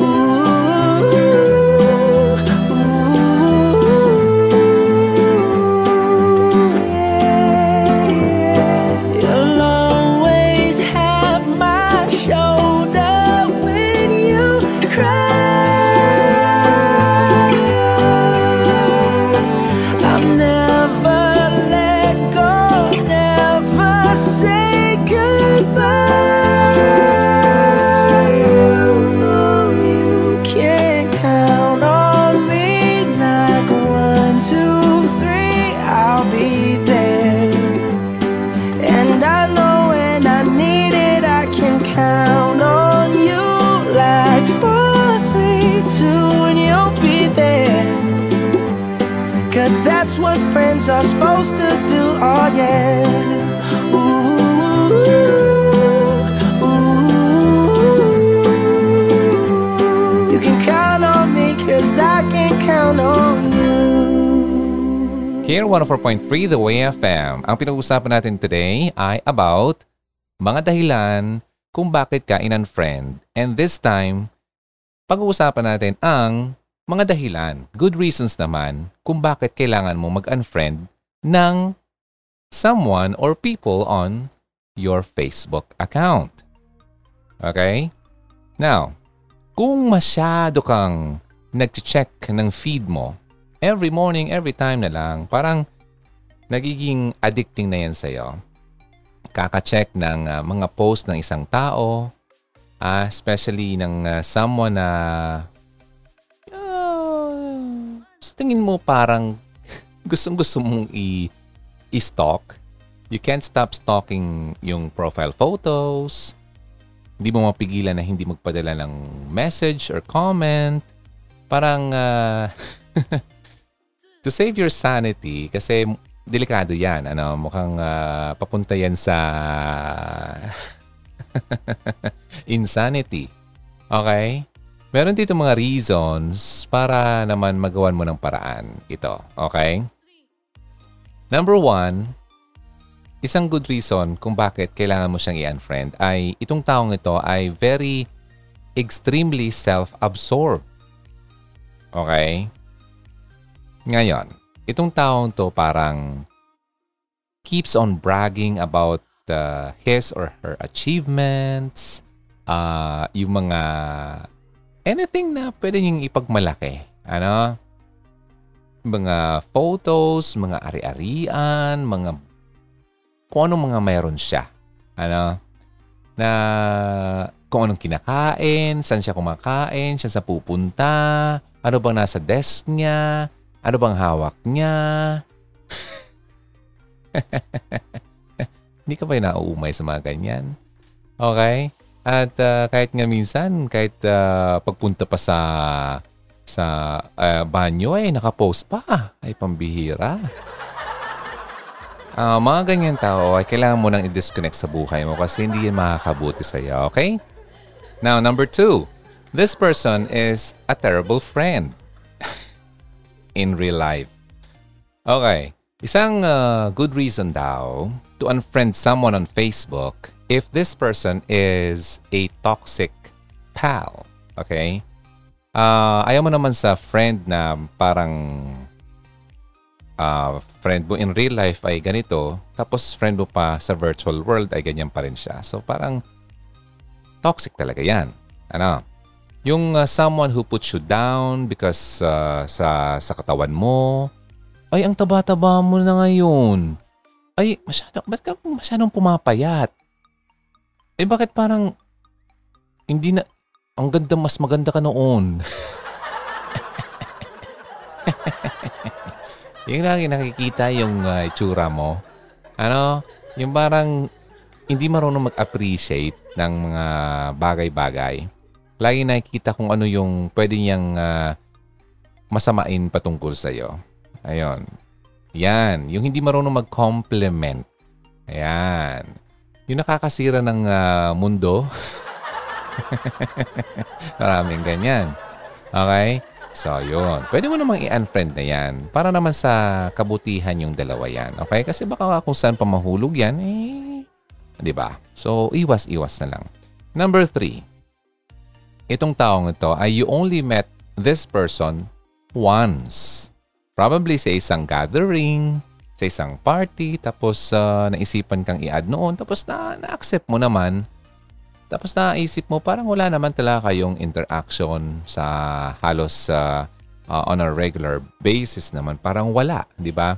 Ooh, ooh, yeah, yeah. You'll always have my shoulder are supposed to do, oh yeah. Ooh, ooh, you can count on me cause I can count on you. KR 104.3 The Way FM. Ang pinag-uusapan natin today ay about mga dahilan kung bakit ka in-unfriend. And this time, pag-uusapan natin ang mga dahilan, good reasons naman kung bakit kailangan mo mag-unfriend ng someone or people on your Facebook account. Okay? Now, kung masyado kang nag-check ng feed mo, every morning, every time na lang, parang nagiging addicting na yan sa'yo. Kaka-check ng mga post ng isang tao, especially ng someone na sa tingin mo parang gustong-gusto mong i-stalk. You can't stop stalking yung profile photos. Hindi mo mapigilan na hindi magpadala ng message or comment. Parang to save your sanity, kasi delikado yan. Ano, mukhang papunta yan sa insanity. Okay? Meron dito mga reasons para naman magawan mo ng paraan ito, okay? Number 1, isang good reason kung bakit kailangan mo siyang i-unfriend ay itong taong ito ay very extremely self-absorbed. Okay? Ngayon, itong taong to parang keeps on bragging about his or her achievements, yung mga anything na pwede niyong ipagmalaki. Ano? Mga photos, mga ari-arian, mga kung anong mga mayroon siya. Ano? Na kung anong kinakain, saan siya kumakain, saan sa pupunta, ano bang nasa desk niya, ano bang hawak niya. Hindi ka ba nauumay sa mga ganyan? Okay? At kahit nga minsan, kahit pagpunta pa sa banyo, nakapost pa. Ay, pambihira. Mga ganyan tao, ay kailangan mo nang i-disconnect sa buhay mo kasi hindi yan makakabuti sa'yo, okay? Now, number 2. This person is a terrible friend in real life. Okay. Isang good reason daw to unfriend someone on Facebook if this person is a toxic pal, okay? Ayaw mo naman sa friend na parang friend mo in real life ay ganito, tapos friend mo pa sa virtual world ay ganyan pa rin siya. So parang toxic talaga yan. Ano? Yung someone who puts you down because sa katawan mo, ay ang taba-taba mo na ngayon. Ay, ba't ka masyadong pumapayat? Eh bakit parang hindi na Ang ganda, mas maganda ka noon. Yung lagi nakikita yung itsura mo. Ano? Yung parang hindi marunong mag-appreciate ng mga bagay-bagay. Lagi nakikita kung ano yung pwede niyang masamain patungkol sa'yo. Ayun. Yan. Yung hindi marunong mag-compliment. Ayan. Yung nakakasira ng mundo. Maraming ganyan. Okay? So, yun. Pwede mo namang i-unfriend na yan para naman sa kabutihan yung dalawa yan. Okay? Kasi baka kung saan pamahulog yan, eh, di ba? So, iwas-iwas na lang. Number 3. Itong taong ito ay you only met this person once. Probably sa isang gathering, sa isang party, tapos naisipan kang i-add noon, tapos na-accept mo naman. Tapos naisip mo, parang wala naman talaga kayong interaction sa halos on a regular basis naman. Parang wala, di ba?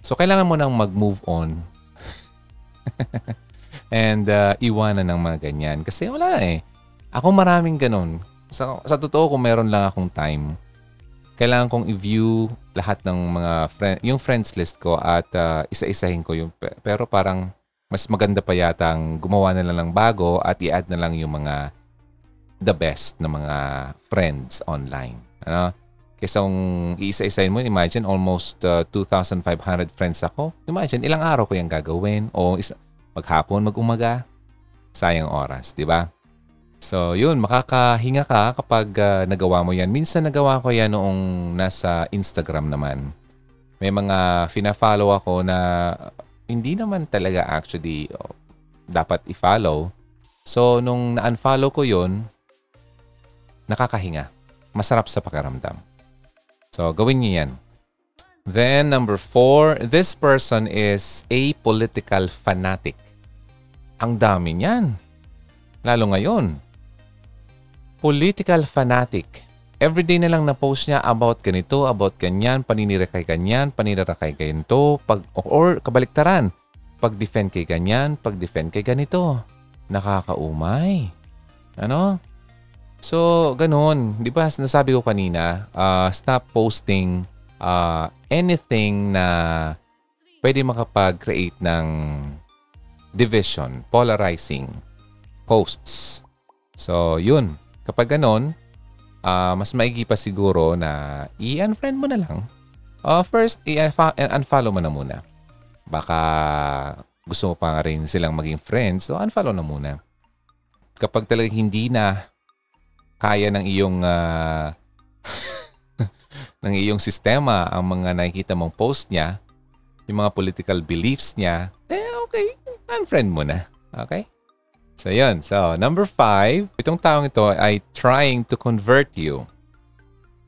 So, kailangan mo nang mag-move on. And iwanan ng mga ganyan. Kasi wala eh. Ako maraming ganun. Sa totoo, kung meron lang akong time, kailangan kong i-view lahat ng mga yung friends list ko at isa-isahin ko yung... Pero parang... Mas maganda pa yatang gumawa na lang ng bago at i-add na lang yung mga the best na mga friends online. Ano? Kaysa kung iisa-isahin mo, imagine almost 2,500 friends ako. Imagine, ilang araw ko yung gagawin o maghapon, mag-umaga. Sayang oras, di ba? So, yun, makakahinga ka kapag nagawa mo yan. Minsan nagawa ko yan noong nasa Instagram naman. May mga fina-follow ako na... hindi naman talaga actually dapat i-follow. So, nung na-unfollow ko yun, nakakahinga. Masarap sa pakiramdam. So, gawin niyo yan. Then, number 4, this person is a political fanatic. Ang dami niyan. Lalo ngayon. Political fanatic. Everyday na lang na-post niya about ganito, about ganyan, paninira kay ganito, or kabaliktaran. Pag-defend kay ganyan, pag-defend kay ganito. Nakakaumay. Ano? So, ganun. Di ba, nasabi ko kanina, stop posting anything na pwede makapag-create ng division, polarizing posts. So, yun. Kapag ganun, mas maigi pa siguro na i-unfriend mo na lang. First, i-unfollow mo na muna. Baka gusto mo pa rin silang maging friends, so unfollow na muna. Kapag talagang hindi na kaya ng iyong ng iyong sistema ang mga nakikita mong post niya, yung mga political beliefs niya, eh okay, unfriend mo na. Okay? So, yun. So, number 5, itong taong ito ay trying to convert you.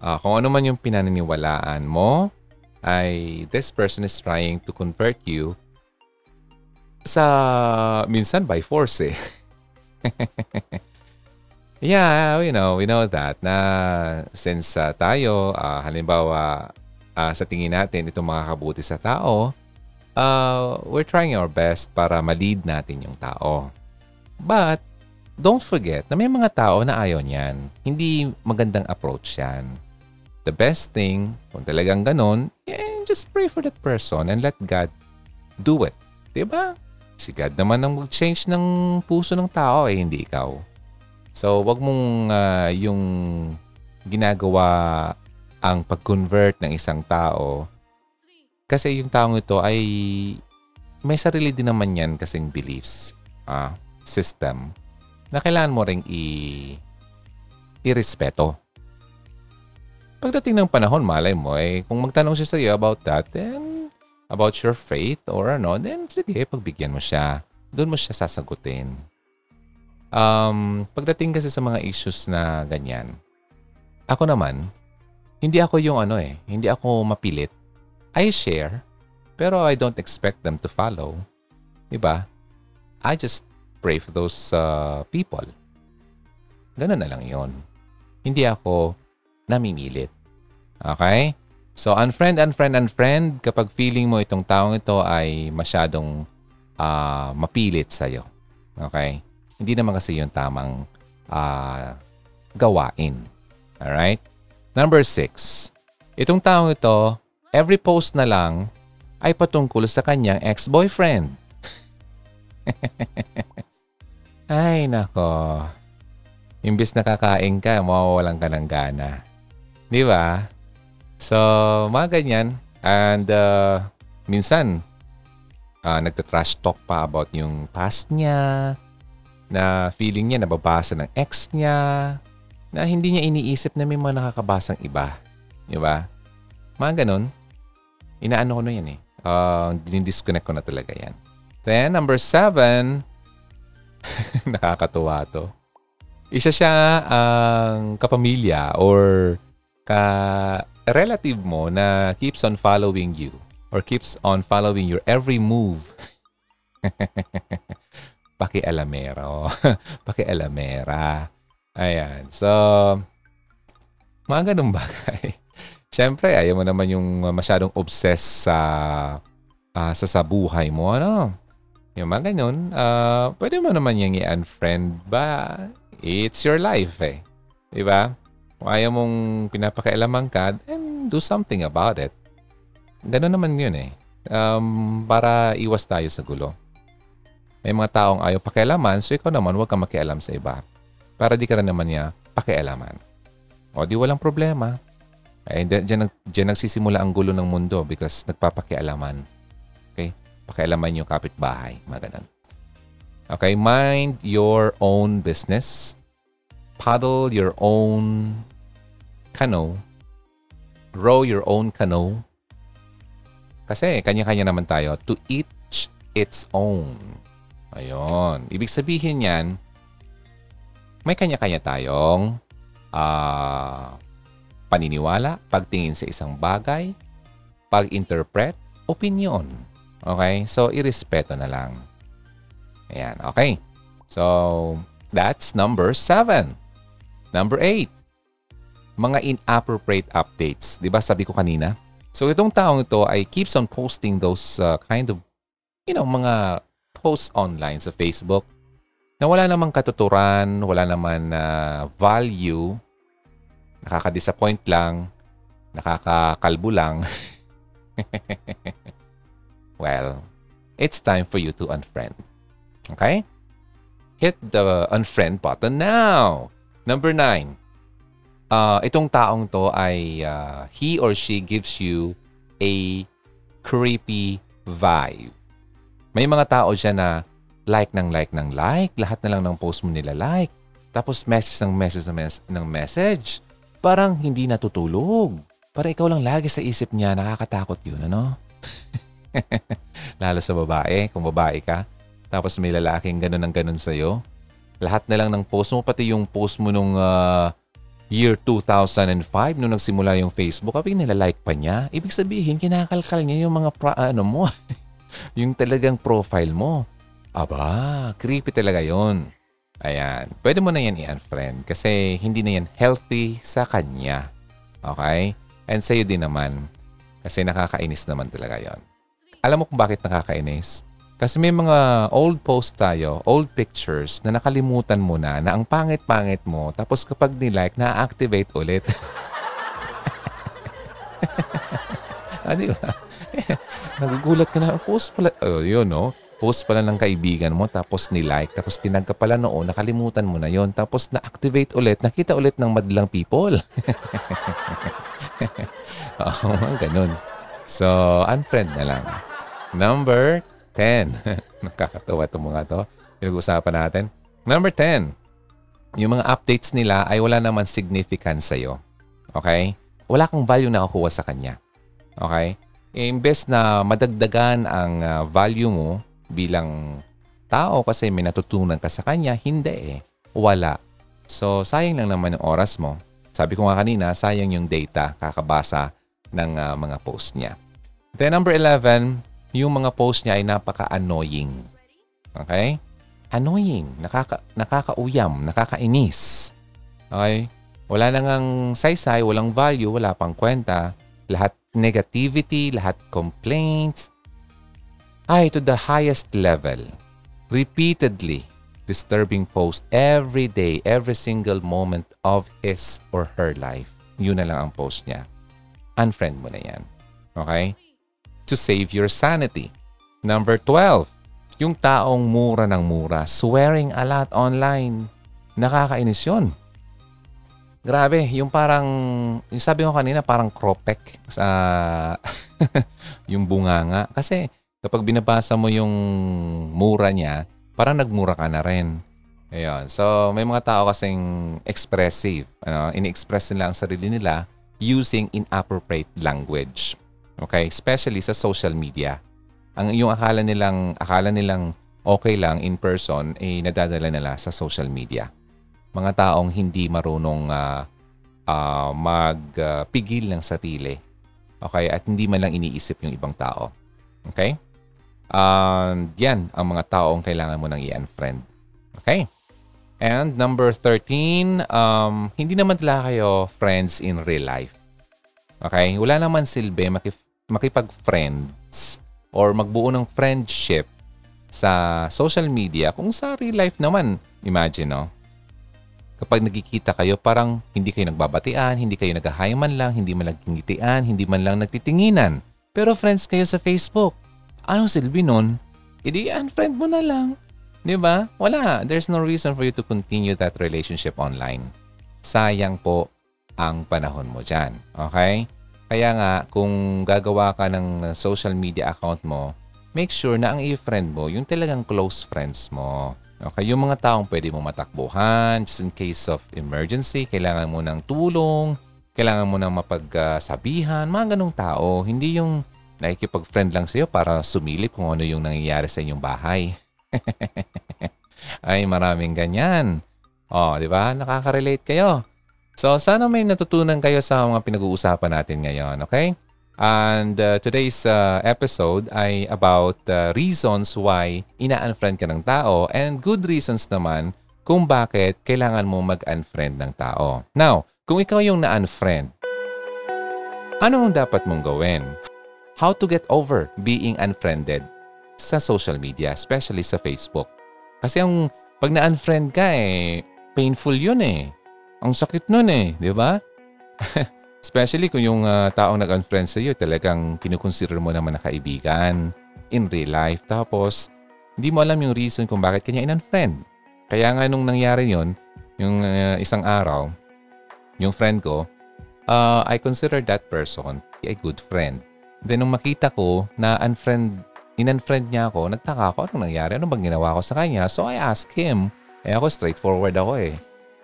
Kung ano man yung pinaniniwalaan mo, ay this person is trying to convert you sa, minsan by force eh. Yeah, we know that. Na since tayo, halimbawa, sa tingin natin, itong makakabuti sa tao, we're trying our best para ma-lead natin yung tao. But, don't forget na may mga tao na ayaw niyan. Hindi magandang approach yan. The best thing, kung talagang ganun, yeah, just pray for that person and let God do it. Diba? Si God naman ang mag-change ng puso ng tao, eh, hindi ikaw. So, wag mong yung ginagawa ang pag-convert ng isang tao. Kasi yung taong ito ay may sarili din naman yan kasing beliefs. System na kailangan mo ring i-respeto. Pagdating ng panahon, malay mo eh, kung magtanong siya sa'yo about that, then about your faith or ano, then sige, pagbigyan mo siya. Doon mo siya sasagutin. Pagdating kasi sa mga issues na ganyan, ako naman, hindi ako yung hindi ako mapilit. I share, pero I don't expect them to follow. Diba? I just pray for those people. Ganun na lang yun. Hindi ako namimilit. Okay? So, unfriend. Kapag feeling mo itong taong ito ay masyadong mapilit sa'yo. Okay? Hindi naman kasi yung tamang gawain. Alright? Number 6. Itong taong ito, every post na lang ay patungkol sa kanyang ex-boyfriend. Ay, nako. Imbis na kakain ka, mawawalan ka ng gana. Di ba? So, mga ganyan. And minsan, nagtatrash talk pa about yung past niya, na feeling niya nababasa ng ex niya, na hindi niya iniisip na may mga nakakabasang iba. Di ba? Mga ganun. Inaano ko na yan eh. Dinidisconnect ko na talaga yan. Then, number 7. Nakakatuwa to. Isa siya ang kapamilya or ka-relative mo na keeps on following you or keeps on following your every move. Pakialamero. Pakialamera. Ayan. So, mga ganun bagay. Siyempre, ayaw mo naman yung masyadong obsessed sa buhay mo. Ano? Yung mga ganun, pwede mo naman yung i-unfriend ba? It's your life eh. Diba? Kung ayaw mong pinapakailaman ka, then do something about it. Ganun naman yun eh. Para iwas tayo sa gulo. May mga taong ayaw pakialaman, so ikaw naman huwag kang makialam sa iba. Para di ka na naman niya pakialaman. O di walang problema. Eh, diyan nagsisimula ang gulo ng mundo because nagpapakialaman. Okay? Pakialaman yung kapitbahay. Maganan. Okay? Mind your own business. Paddle your own canoe. Row your own canoe. Kasi kanya-kanya naman tayo. To each its own. Ayun. Ibig sabihin yan, may kanya-kanya tayong paniniwala, pagtingin sa isang bagay, pag-interpret, opinion. Okay? So, irespeto na lang. Ayan. Okay. So, that's number 7. Number 8. Mga inappropriate updates. Diba sabi ko kanina? So, itong taong ito ay keeps on posting those kind of, you know, mga posts online sa Facebook na wala namang katuturan, wala naman value. Nakaka-disappoint lang. Nakakakalbo lang. Well, it's time for you to unfriend. Okay? Hit the unfriend button now. Number 9. Itong taong to ay he or she gives you a creepy vibe. May mga tao dyan na like. Lahat na lang ng post mo nila like. Tapos message ng message. Parang hindi natutulog. Parang ikaw lang lagi sa isip niya. Nakakatakot yun, ano? Lalo sa babae, kung babae ka. Tapos may lalaking ganun ang ganun sa'yo. Lahat na lang ng post mo, pati yung post mo nung year 2005, nung nagsimula yung Facebook, kapag nilalike pa niya, ibig sabihin, kinakalkal niya yung mga mo. Yung talagang profile mo. Aba, creepy talaga yun. Ayan. Pwede mo na yan i-unfriend kasi hindi na yan healthy sa kanya. Okay? And sa'yo din naman. Kasi nakakainis naman talaga yon. Alam mo kung bakit nakakainis? Kasi may mga old posts tayo, old pictures na nakalimutan mo na ang pangit-pangit mo. Tapos kapag nilike, na-activate ulit. Di ba? Nagugulat ka na. Post pala. Oh, yun, no? Post pala ng kaibigan mo, tapos nilike, tapos tinag ka pala noon, nakalimutan mo na yon, tapos na-activate ulit, nakita ulit ng madlang people. Oo, ganun. So, unfriend na lang. Number 10. Nakakatawa itong mga to. Pinag-usapan natin. Number 10. Yung mga updates nila ay wala naman significant sa'yo. Okay? Wala kang value na kukuha sa kanya. Okay? Imbes na madagdagan ang value mo, bilang tao kasi may natutunan ka sa kanya, hindi eh. Wala. So, sayang lang naman yung oras mo. Sabi ko nga kanina, sayang yung data kakabasa ng mga post niya. Then, number 11, yung mga post niya ay napaka-annoying. Okay? Annoying. Nakakauyam. Nakakainis. Okay? Wala nangang saysay, walang value, wala pang kwenta. Lahat negativity, lahat complaints, ay, to the highest level. Repeatedly. disturbing post every day, every single moment of his or her life. Yun na lang ang post niya. Unfriend mo na yan. Okay? To save your sanity. Number 12. Yung taong mura ng mura, swearing a lot online. Nakakainis yun. Grabe, yung parang, yung sabi ko kanina, parang cropek sa yung bunganga. Kasi kapag binabasa mo yung mura niya, parang nagmura ka na rin. Ayun. So, may mga tao kasing expressive. Ano, in-express nila ang sarili nila using inappropriate language. Okay? Especially sa social media. Ang yung akala nilang okay lang in person ay nadadala nila sa social media. Mga taong hindi marunong magpigil ng sarili. Okay? At hindi man lang iniisip yung ibang tao. Okay? And yan ang mga taong kailangan mo nang i-unfriend. Okay? And number 13, hindi naman talaga kayo friends in real life. Okay? Wala naman silbi makipag-friends or magbuo ng friendship sa social media kung sa real life naman. Imagine, no? Kapag nagkikita kayo, parang hindi kayo nagbabatian, hindi kayo nag-hi man lang, hindi man lang kingitian, hindi man lang nagtitinginan. Pero friends kayo sa Facebook. Anong silbi nun? I-unfriend mo na lang. Diba? Wala. There's no reason for you to continue that relationship online. Sayang po ang panahon mo dyan. Okay? Kaya nga, kung gagawa ka ng social media account mo, make sure na ang i-friend mo, yung talagang close friends mo. Okay? Yung mga taong pwede mo matakbuhan, just in case of emergency, kailangan mo ng tulong, kailangan mo ng mapagsabihan, mga ganong tao. Hindi yung nakikipag-friend lang sa'yo para sumilip kung ano yung nangyayari sa inyong bahay. Ay, maraming ganyan. O, di ba? Nakaka-relate kayo. So, sana may natutunan kayo sa mga pinag-uusapan natin ngayon, okay? And today's episode ay about reasons why ina-unfriend ka ng tao and good reasons naman kung bakit kailangan mo mag-unfriend ng tao. Now, kung ikaw yung na-unfriend, ano ang dapat mong gawin? How to get over being unfriended sa social media, especially sa Facebook. Kasi ang pag na-unfriend ka, painful yun . Ang sakit nun di ba? Especially kung yung taong nag-unfriend sa'yo, talagang kinukonsider mo naman na kaibigan in real life. Tapos, hindi mo alam yung reason kung bakit kanya in-unfriend. Kaya nga nung nangyari yun, yung isang araw, yung friend ko, I consider that person a good friend. Then, nung makita ko na in-unfriend niya ako, nagtaka ako, anong nangyari? Ano bang ginawa ko sa kanya? So, I asked him. Ako straightforward ako.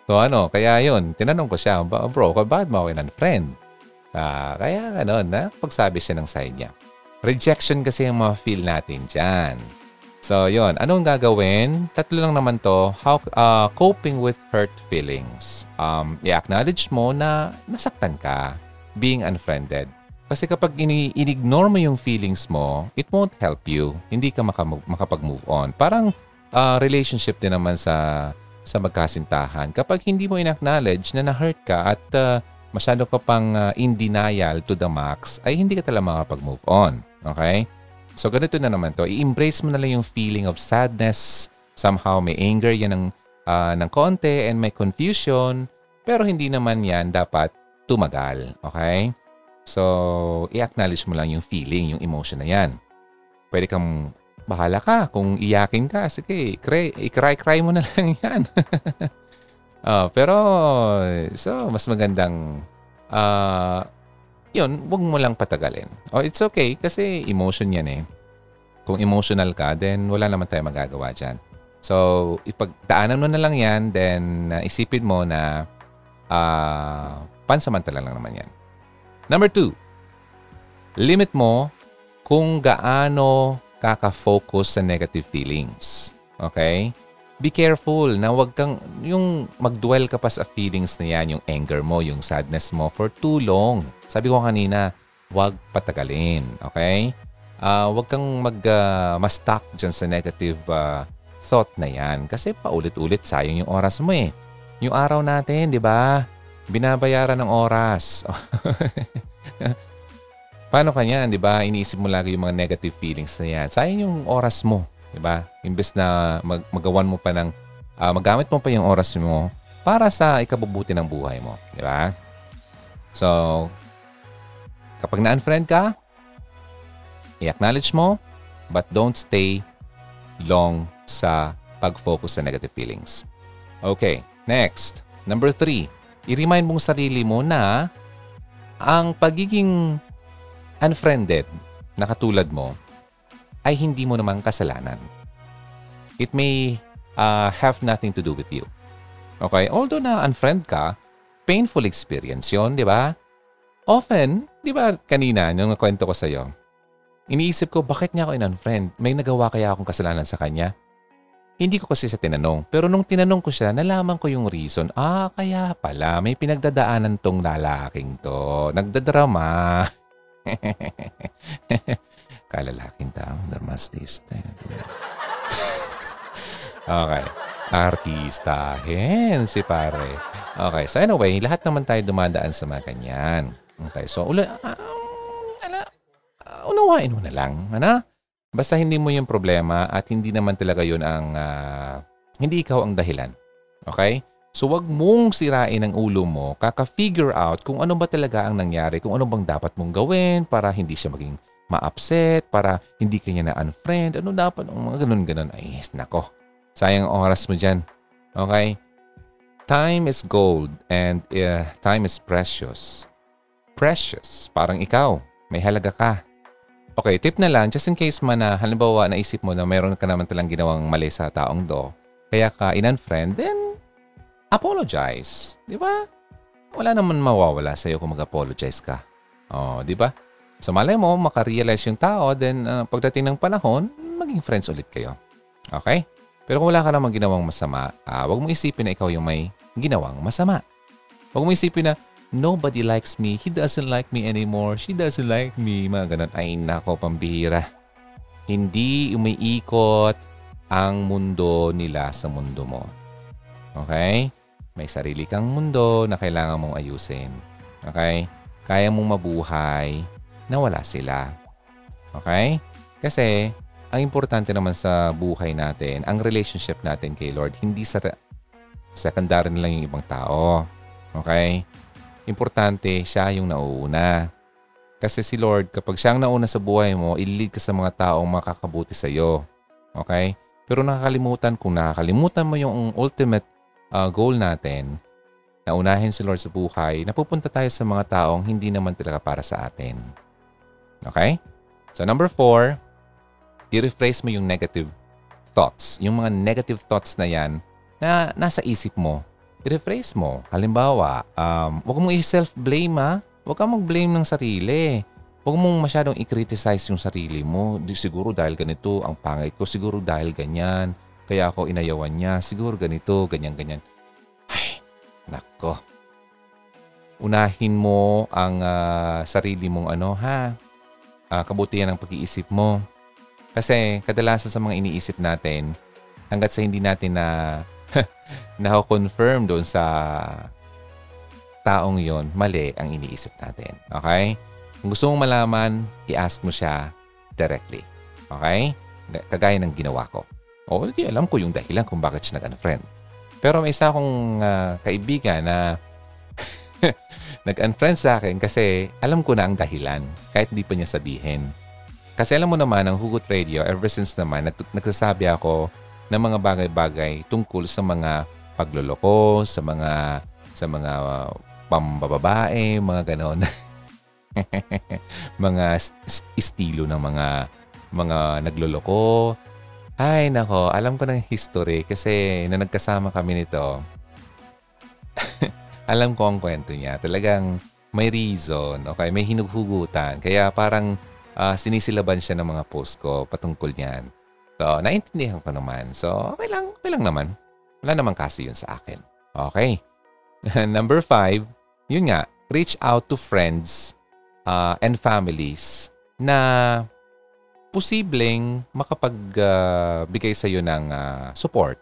So ano, kaya yun, tinanong ko siya, bro, bakit mo ako in-unfriend? Kaya ganun, pagsabi siya ng side niya. Rejection kasi yung ma-feel natin dyan. So yun, anong gagawin? Tatlo lang naman to, how, coping with hurt feelings. I-acknowledge mo na nasaktan ka being unfriended. Kasi kapag in-ignore mo yung feelings mo, it won't help you. Hindi ka makapag-move on. Parang relationship din naman sa magkasintahan. Kapag hindi mo in-acknowledge na na-hurt ka at masyado ka pang in denial to the max, ay hindi ka talaga makapag-move on. Okay? So, ganito na naman to. I-embrace mo na lang yung feeling of sadness. Somehow, may anger yan ng konti and may confusion. Pero hindi naman yan dapat tumagal. Okay? So, i-acknowledge mo lang yung feeling, yung emotion na yan. Pwede kang bahala ka. Kung iyakin ka, sige, i-cry-cry mo na lang yan. Pero, so, mas magandang, yun, huwag mo lang patagalin. Oh, it's okay kasi emotion yan . Kung emotional ka, then wala naman tayo magagawa dyan. So, ipagdaanan mo na lang yan, then isipin mo na pansamantala lang naman yan. Number 2, limit mo kung gaano kaka-focus sa negative feelings. Okay? Be careful na wag kang yung mag-dwell ka pa sa feelings na yan, yung anger mo, yung sadness mo for too long. Sabi ko kanina, wag patagalin. Okay? Wag kang mag-stuck dyan sa negative thought na yan. Kasi paulit-ulit sayang yung oras mo . Yung araw natin, di ba? Binabayaran ng oras. Paano kanya, 'di ba? Iniisip mo lagi yung mga negative feelings na 'yan. Sayang yung oras mo, 'di ba? Imbes na magawan mo pa ng magamit mo pa yung oras mo para sa ikabubuti ng buhay mo. Di ba? So, kapag na-unfriend ka, i-acknowledge mo, but don't stay long sa pag-focus sa negative feelings. Okay, next. Number 3, i-remind mong sarili mo na ang pagiging unfriended na katulad mo ay hindi mo namang kasalanan. It may have nothing to do with you. Okay? Although na-unfriend ka, painful experience yon, di ba? Often, di ba kanina, yung nakwento ko sa'yo, iniisip ko, bakit niya ako in-unfriend? May nagawa kaya akong kasalanan sa kanya? Hindi ko kasi siya tinanong. Pero nung tinanong ko siya, nalaman ko yung reason. Ah, kaya pala, may pinagdadaanan tong lalaking to. Nagdadrama. Kalalaking tao, dramatista. Okay. Artistahin si pare. Okay. So anyway, lahat naman tayo dumadaan sa mga kanyan. Okay. So, unawain mo na lang. Ano? Basta hindi mo yung problema at hindi naman talaga yun ang, hindi ikaw ang dahilan. Okay? So, wag mong sirain ang ulo mo, kaka-figure out kung ano ba talaga ang nangyari, kung ano bang dapat mong gawin para hindi siya maging ma-upset, para hindi kanya na-unfriend, ano dapat, mga ganun-ganun. Ay, nako. Sayang oras mo dyan. Okay? Time is gold and time is precious. Precious. Parang ikaw. May halaga ka. Okay, tip na lang, just in case man na, halimbawa, naisip mo na mayroon ka naman talang ginawang mali sa taong do, kaya ka in-unfriend, then apologize. Di ba? Wala naman mawawala sa'yo kung mag-apologize ka. Oh, di ba? So, malay mo, makarealize yung tao, then pagdating ng panahon, maging friends ulit kayo. Okay? Pero kung wala ka namang ginawang masama, huwag mong isipin na ikaw yung may ginawang masama. Huwag mong isipin na, nobody likes me. He doesn't like me anymore. She doesn't like me. Mga ganun. Ay, nako, pambihira. Hindi umiikot ang mundo nila sa mundo mo. Okay? May sarili kang mundo na kailangan mong ayusin. Okay? Kaya mong mabuhay na wala sila. Okay? Kasi, ang importante naman sa buhay natin, ang relationship natin kay Lord, hindi sa secondary na lang yung ibang tao. Okay? Importante, siya yung nauuna. Kasi si Lord, kapag siya ang nauna sa buhay mo, i-lead ka sa mga taong makakabuti sa'yo. Okay? Pero nakakalimutan, kung nakakalimutan mo yung ultimate goal natin, naunahin si Lord sa buhay, napupunta tayo sa mga taong hindi naman talaga para sa atin. Okay? So, number 4, i-rephrase mo yung negative thoughts. Yung mga negative thoughts na yan na nasa isip mo. I-rephrase mo. Halimbawa, huwag mong i-self-blame, ha? Huwag kang mag-blame ng sarili. Huwag mong masyadong i-criticize yung sarili mo. Siguro dahil ganito, ang pangit ko. Siguro dahil ganyan. Kaya ako inayawan niya. Siguro ganito, ganyan-ganyan. Ay, nako. Unahin mo ang sarili mong ano, ha? Kabutihan ng pag-iisip mo. Kasi kadalasan sa mga iniisip natin, hanggat sa hindi natin na na-confirm doon sa taong yon, mali ang iniisip natin. Okay? Kung gusto mong malaman, i-ask mo siya directly. Okay? Kagaya ng ginawa ko. O, hindi alam ko yung dahilan kung bakit siya nag-unfriend. Pero may isa akong kaibigan na nag-unfriend sa akin kasi alam ko na ang dahilan kahit di pa niya sabihin. Kasi alam mo naman, ang Hugot Radio, ever since naman, nagsasabi ako na mga bagay-bagay tungkol sa mga pagloloko, sa mga pambababae, mga ganon. Mga estilo ng mga nagloloko. Ay, nako, alam ko ng history kasi na nagkasama kami nito. Alam ko ang kwento niya. Talagang may reason, okay? May hinughugutan. Kaya parang sinisilaban siya ng mga post ko patungkol niyan. So, naiintindihan ko naman. So, okay lang naman. Wala naman kaso yun sa akin. Okay. Number 5, yun nga, reach out to friends and families na posibleng makapagbigay sa'yo ng support.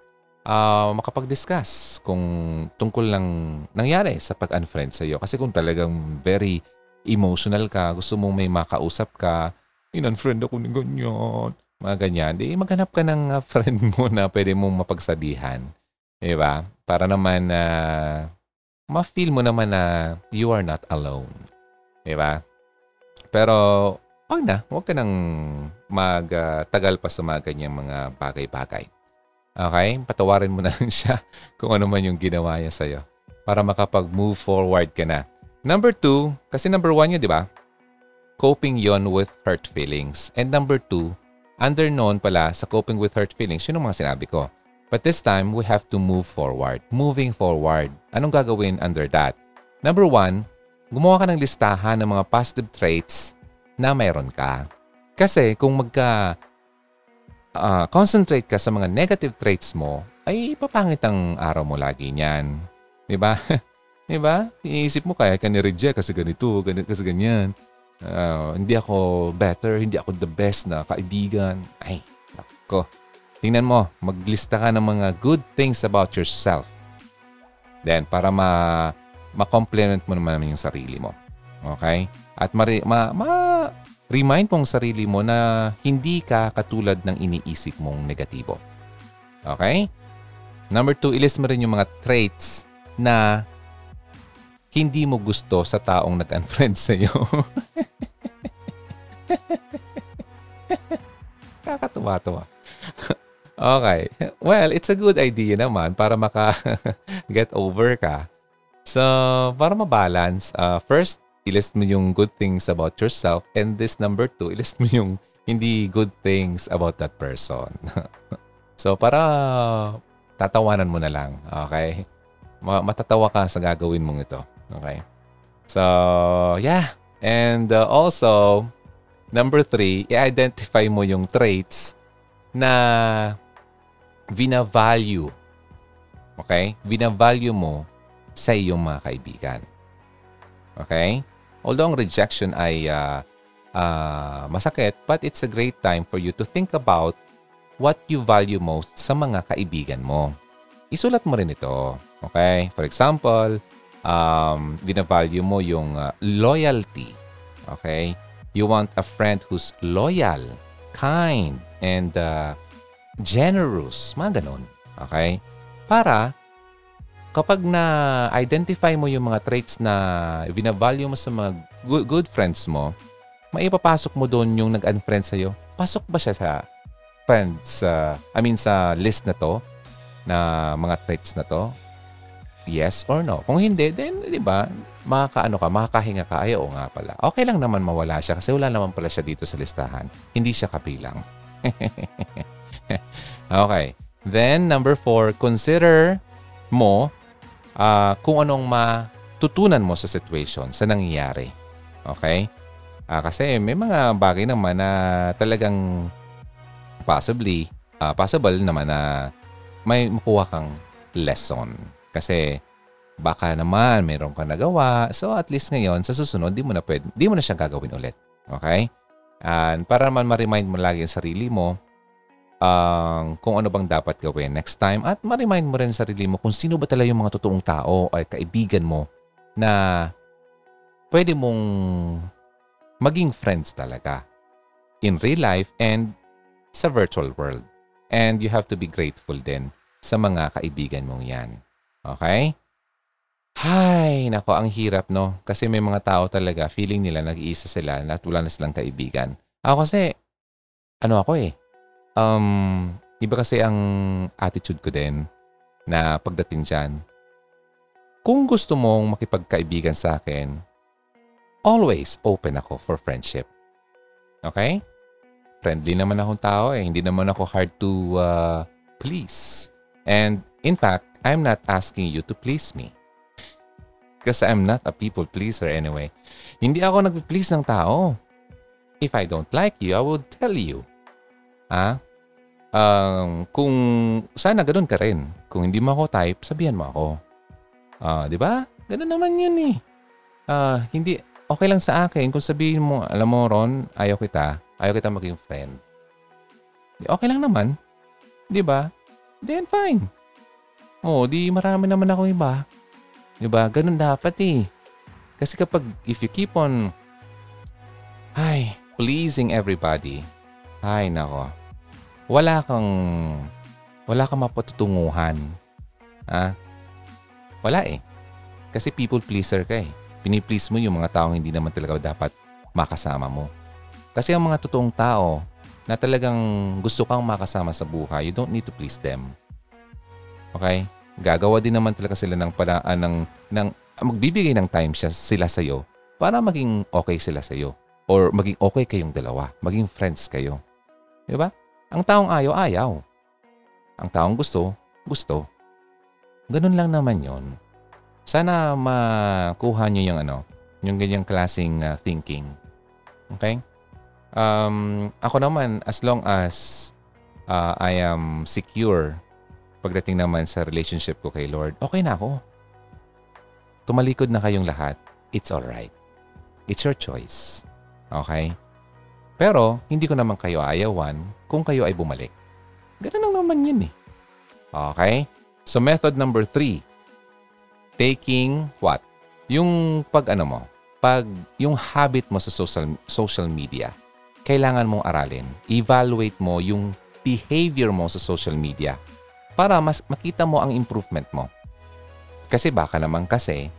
Makapag-discuss kung tungkol lang nangyari sa pag-unfriend sa'yo. Kasi kung talagang very emotional ka, gusto mong may makausap ka, in-unfriend ako ng ganyan. Mga ganyan, di maghanap ka ng friend mo na pwede mong mapagsabihan. Di ba? Para naman na ma-feel mo naman na you are not alone. Di ba? Pero wag na. Huwag ka nang magtagal pa sa mga kanyang mga bagay-bagay. Okay? Patawarin mo na lang siya kung ano man yung ginawa niya sa'yo para makapag-move forward ka na. Number 2, kasi number 1 yun, di ba? Coping yon with hurt feelings. And number 2, under noon pala sa coping with hurt feelings, yun ang mga sinabi ko. But this time, we have to move forward. Moving forward. Anong gagawin under that? Number 1, gumawa ka ng listahan ng mga positive traits na mayroon ka. Kasi kung concentrate ka sa mga negative traits mo, ay papangit ang araw mo lagi niyan. Diba? Diba? Iisip mo kaya ka nireject kasi ganito, kasi ganyan. Hindi ako better, hindi ako the best na kaibigan. Ay, ako. Tingnan mo, maglista ka ng mga good things about yourself. Then, para ma-compliment mo naman yung sarili mo. Okay? At ma-remind mong sarili mo na hindi ka katulad ng iniisip mong negatibo. Okay? Number 2, ilist mo rin yung mga traits na hindi mo gusto sa taong nag-unfriend sa'yo. Kakatuwa-tuwa. Okay. Well, it's a good idea naman para maka-get over ka. So, para mabalance, first, ilist mo yung good things about yourself, and this number 2, ilist mo yung hindi good things about that person. So, para tatawanan mo na lang. Okay? Matatawa ka sa gagawin mong ito. Okay? So, yeah. And also, number 3, i-identify mo yung traits na vina-value. Okay? Vina-value mo sa iyong mga kaibigan. Okay? Although ang rejection ay masakit, but it's a great time for you to think about what you value most sa mga kaibigan mo. Isulat mo rin ito. Okay? For example, binavalue mo yung loyalty. Okay? You want a friend who's loyal, kind, and generous. Mga ganun. Okay? Para kapag na-identify mo yung mga traits na binavalue mo sa mga good friends mo, maipapasok mo doon yung nag-unfriend sa'yo. Pasok ba siya sa friends, sa list na to, na mga traits na to? Yes or no? Kung hindi, then, di ba, makakahinga ka, ay, oo nga pala. Okay lang naman mawala siya kasi wala naman pala siya dito sa listahan. Hindi siya kapilang. Okay. Then, number 4, consider mo kung anong matutunan mo sa situation, sa nangyayari. Okay? Kasi may mga bagay naman na talagang possible naman na may makuha kang lesson. Kasi baka naman mayroon kang nagawa. So at least ngayon, sa susunod, di mo na siyang gagawin ulit. Okay? And para naman ma-remind mo lagi ang sarili mo kung ano bang dapat gawin next time. At ma-remind mo rin sarili mo kung sino ba talaga yung mga totoong tao o kaibigan mo na pwede mong maging friends talaga in real life and sa virtual world. And you have to be grateful din sa mga kaibigan mong yan. Okay? Hay, nako, ang hirap, no? Kasi may mga tao talaga, feeling nila nag-iisa sila at wala na silang kaibigan. Ako kasi, iba kasi ang attitude ko din na pagdating dyan. Kung gusto mong makipagkaibigan sa akin, always open ako for friendship. Okay? Friendly naman akong tao eh. Hindi naman ako hard to please. And in fact, I'm not asking you to please me. Kasi I'm not a people pleaser anyway. Hindi ako nag-please ng tao. If I don't like you, I will tell you. Kung sana ganun ka rin. Kung hindi mo ako type, sabihan mo ako. Di ba? Ganun naman yun eh. Hindi, okay lang sa akin kung sabihin mo, alam mo Ron, ayaw kita maging friend. Okay lang naman. Di ba? Then fine. Di marami naman akong iba. Di ba? Ganun dapat eh. Kasi kapag if you keep on pleasing everybody, ay, nako. Wala kang mapatutunguhan. Wala eh. Kasi people pleaser ka eh. Piniplease mo yung mga taong hindi naman talaga dapat makasama mo. Kasi ang mga totoong tao na talagang gusto kang makasama sa buhay, you don't need to please them. Okay? Gagawa din naman talaga sila ng paraan ng magbibigay ng time sila sa'yo para maging okay sila sa'yo. Or maging okay kayong dalawa. Maging friends kayo. Di ba? Ang taong ayaw, ayaw. Ang taong gusto, gusto. Ganun lang naman yon. Sana makuha nyo yung ano, yung ganyang klaseng thinking. Okay? Ako naman, as long as I am secure pagdating naman sa relationship ko kay Lord, okay na ako. Tumalikod na kayong lahat. It's alright. It's your choice. Okay? Pero, hindi ko naman kayo ayawan kung kayo ay bumalik. Ganun lang naman yun eh. Okay? So, method number 3. Taking what? Yung yung habit mo sa social media. Kailangan mong aralin. Evaluate mo yung behavior mo sa social media para mas makita mo ang improvement mo. Kasi baka naman kasi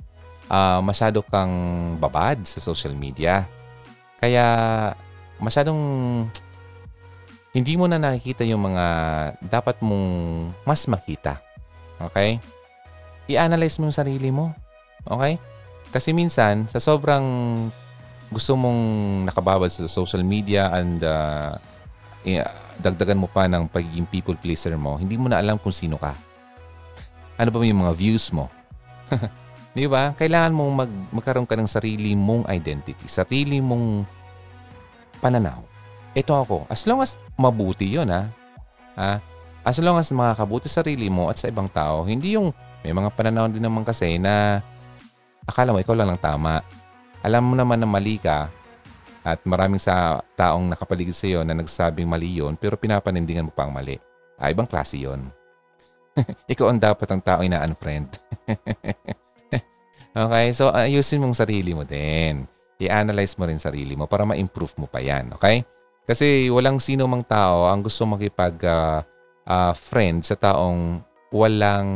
masyado kang babad sa social media. Kaya masyadong hindi mo na nakikita yung mga dapat mong mas makita. Okay? I-analyze mo yung sarili mo. Okay? Kasi minsan, sa sobrang gusto mong nakababad sa social media and dagdagan mo pa ng pagiging people pleaser mo, hindi mo na alam kung sino ka. Ano ba yung mga views mo? Di ba? Kailangan mong magkaroon ka ng sarili mong identity, sarili mong pananaw. Ito ako. As long as mabuti yun, as long as makakabuti sa sarili mo at sa ibang tao, hindi yung may mga pananaw din naman kasi na akala mo ikaw lang ang tama. Alam mo naman na mali ka at maraming sa taong nakapaligid sa iyo na nagsasabing mali yon pero pinapanindigan mo pa ang mali. Ay, ibang klase yon. Ikaw ang dapat ang taong ina-unfriend. Okay? So, ayusin mong sarili mo din. I-analyze mo rin sarili mo para ma-improve mo pa yan. Okay? Kasi walang sino mang tao ang gusto makipag-friend sa taong walang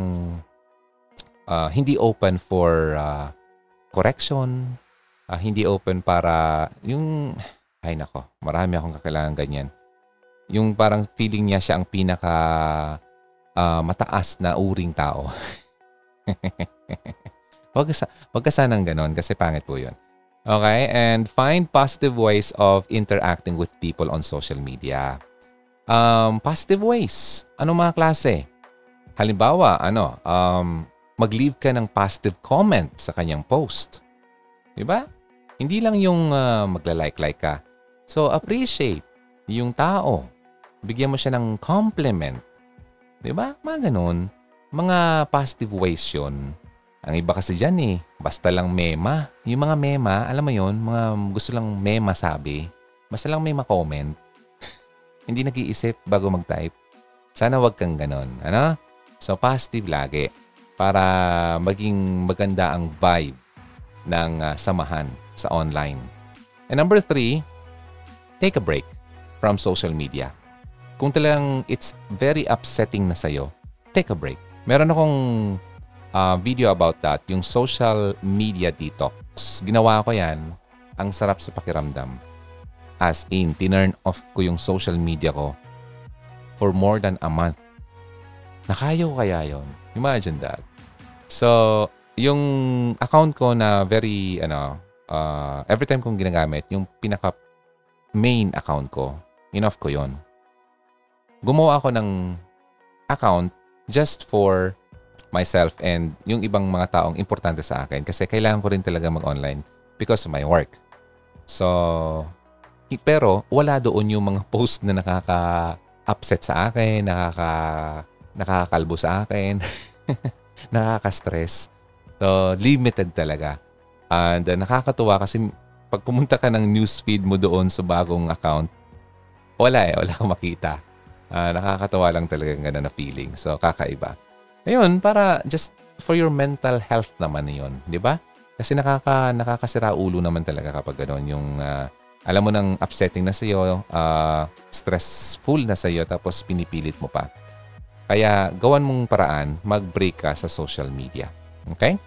hindi open for correction. Hindi open para yung... Ay nako, marami akong kakailangan ganyan. Yung parang feeling niya siya ang pinaka mataas na uring tao. Huwag ka sanang ganon kasi pangit po yun. Okay? And find positive ways of interacting with people on social media. Positive ways. Ano mga klase? Halimbawa, mag-leave ka ng positive comment sa kanyang post. Diba? Hindi lang yung magla-like-like ka. So, appreciate yung tao. Bigyan mo siya ng compliment. Diba? Mga ganun. Mga positive ways yun. Ang iba kasi dyan eh. Basta lang mema. Yung mga mema, alam mo yun, mga gusto lang mema sabi. Basta lang mema comment. Hindi nag-iisip bago mag-type. Sana wag kang ganun. Ano? So, positive lagi. Para maging maganda ang vibe ng samahan sa online. And number 3, take a break from social media. Kung talagang it's very upsetting na sa'yo, take a break. Meron akong video about that, yung social media detox. Ginawa ko yan, ang sarap sa pakiramdam. As in, tinurn off ko yung social media ko for more than a month. Nakaya ko kaya yun. Imagine that. So, yung account ko na very, every time kong ginagamit, yung pinaka-main account ko, enough ko yon. Gumawa ako ng account just for myself and yung ibang mga taong importante sa akin kasi kailangan ko rin talaga mag-online because of my work. So, pero wala doon yung mga post na nakaka-upset sa akin, nakakakalbo sa akin, nakaka-stress. So, limited talaga. And nakakatuwa kasi pag pumunta ka ng newsfeed mo doon sa bagong account, wala eh. Wala kang makita. Nakakatuwa lang talaga yung gano'n na feeling. So, kakaiba. Ayun, para just for your mental health naman yun. Di ba? Kasi nakakasira ulo naman talaga kapag gano'n. Yung, alam mo nang upsetting na sa'yo, stressful na sa'yo, tapos pinipilit mo pa. Kaya gawan mong paraan, mag-break ka sa social media. Okay?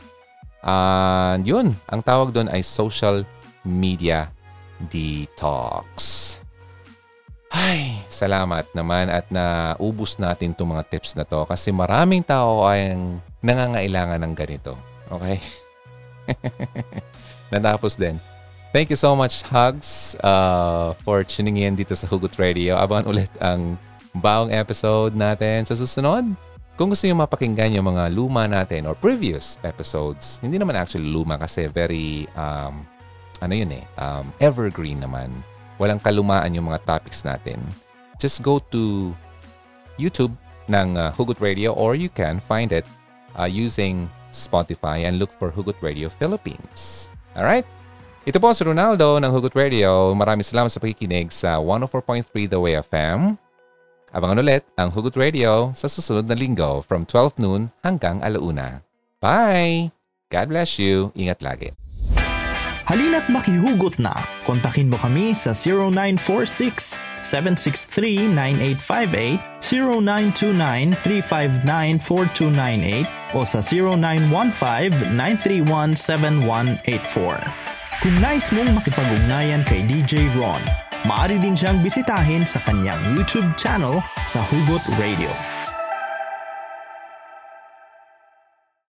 And yun, ang tawag doon ay social media detox. Ay, salamat naman at naubos natin itong mga tips na to kasi maraming tao ay nangangailangan ng ganito. Okay? Natapos din. Thank you so much, Hugs, for tuning in dito sa Hugot Radio. Abangan ulit ang bagong episode natin sa susunod. Kung gusto nyo mapakinggan yung mga luma natin or previous episodes, hindi naman actually luma kasi very, evergreen naman. Walang kalumaan yung mga topics natin. Just go to YouTube ng Hugot Radio, or you can find it using Spotify and look for Hugot Radio Philippines. Alright? Ito po si Ronaldo ng Hugot Radio. Maraming salamat sa pakikinig sa 104.3 The Way FM. Abangan ulit ang Hugot Radio sa susunod na linggo from 12 noon hanggang 1:00. Bye! God bless you. Ingat lagi. Halina't makihugot na. Kontakin mo kami sa 0946-763-9858, 0929-359-4298 o sa 0915-931-7184. Kung nais mong makipag-ugnayan kay DJ Ron, maaari din siyang bisitahin sa kanyang YouTube channel sa Hugot Radio.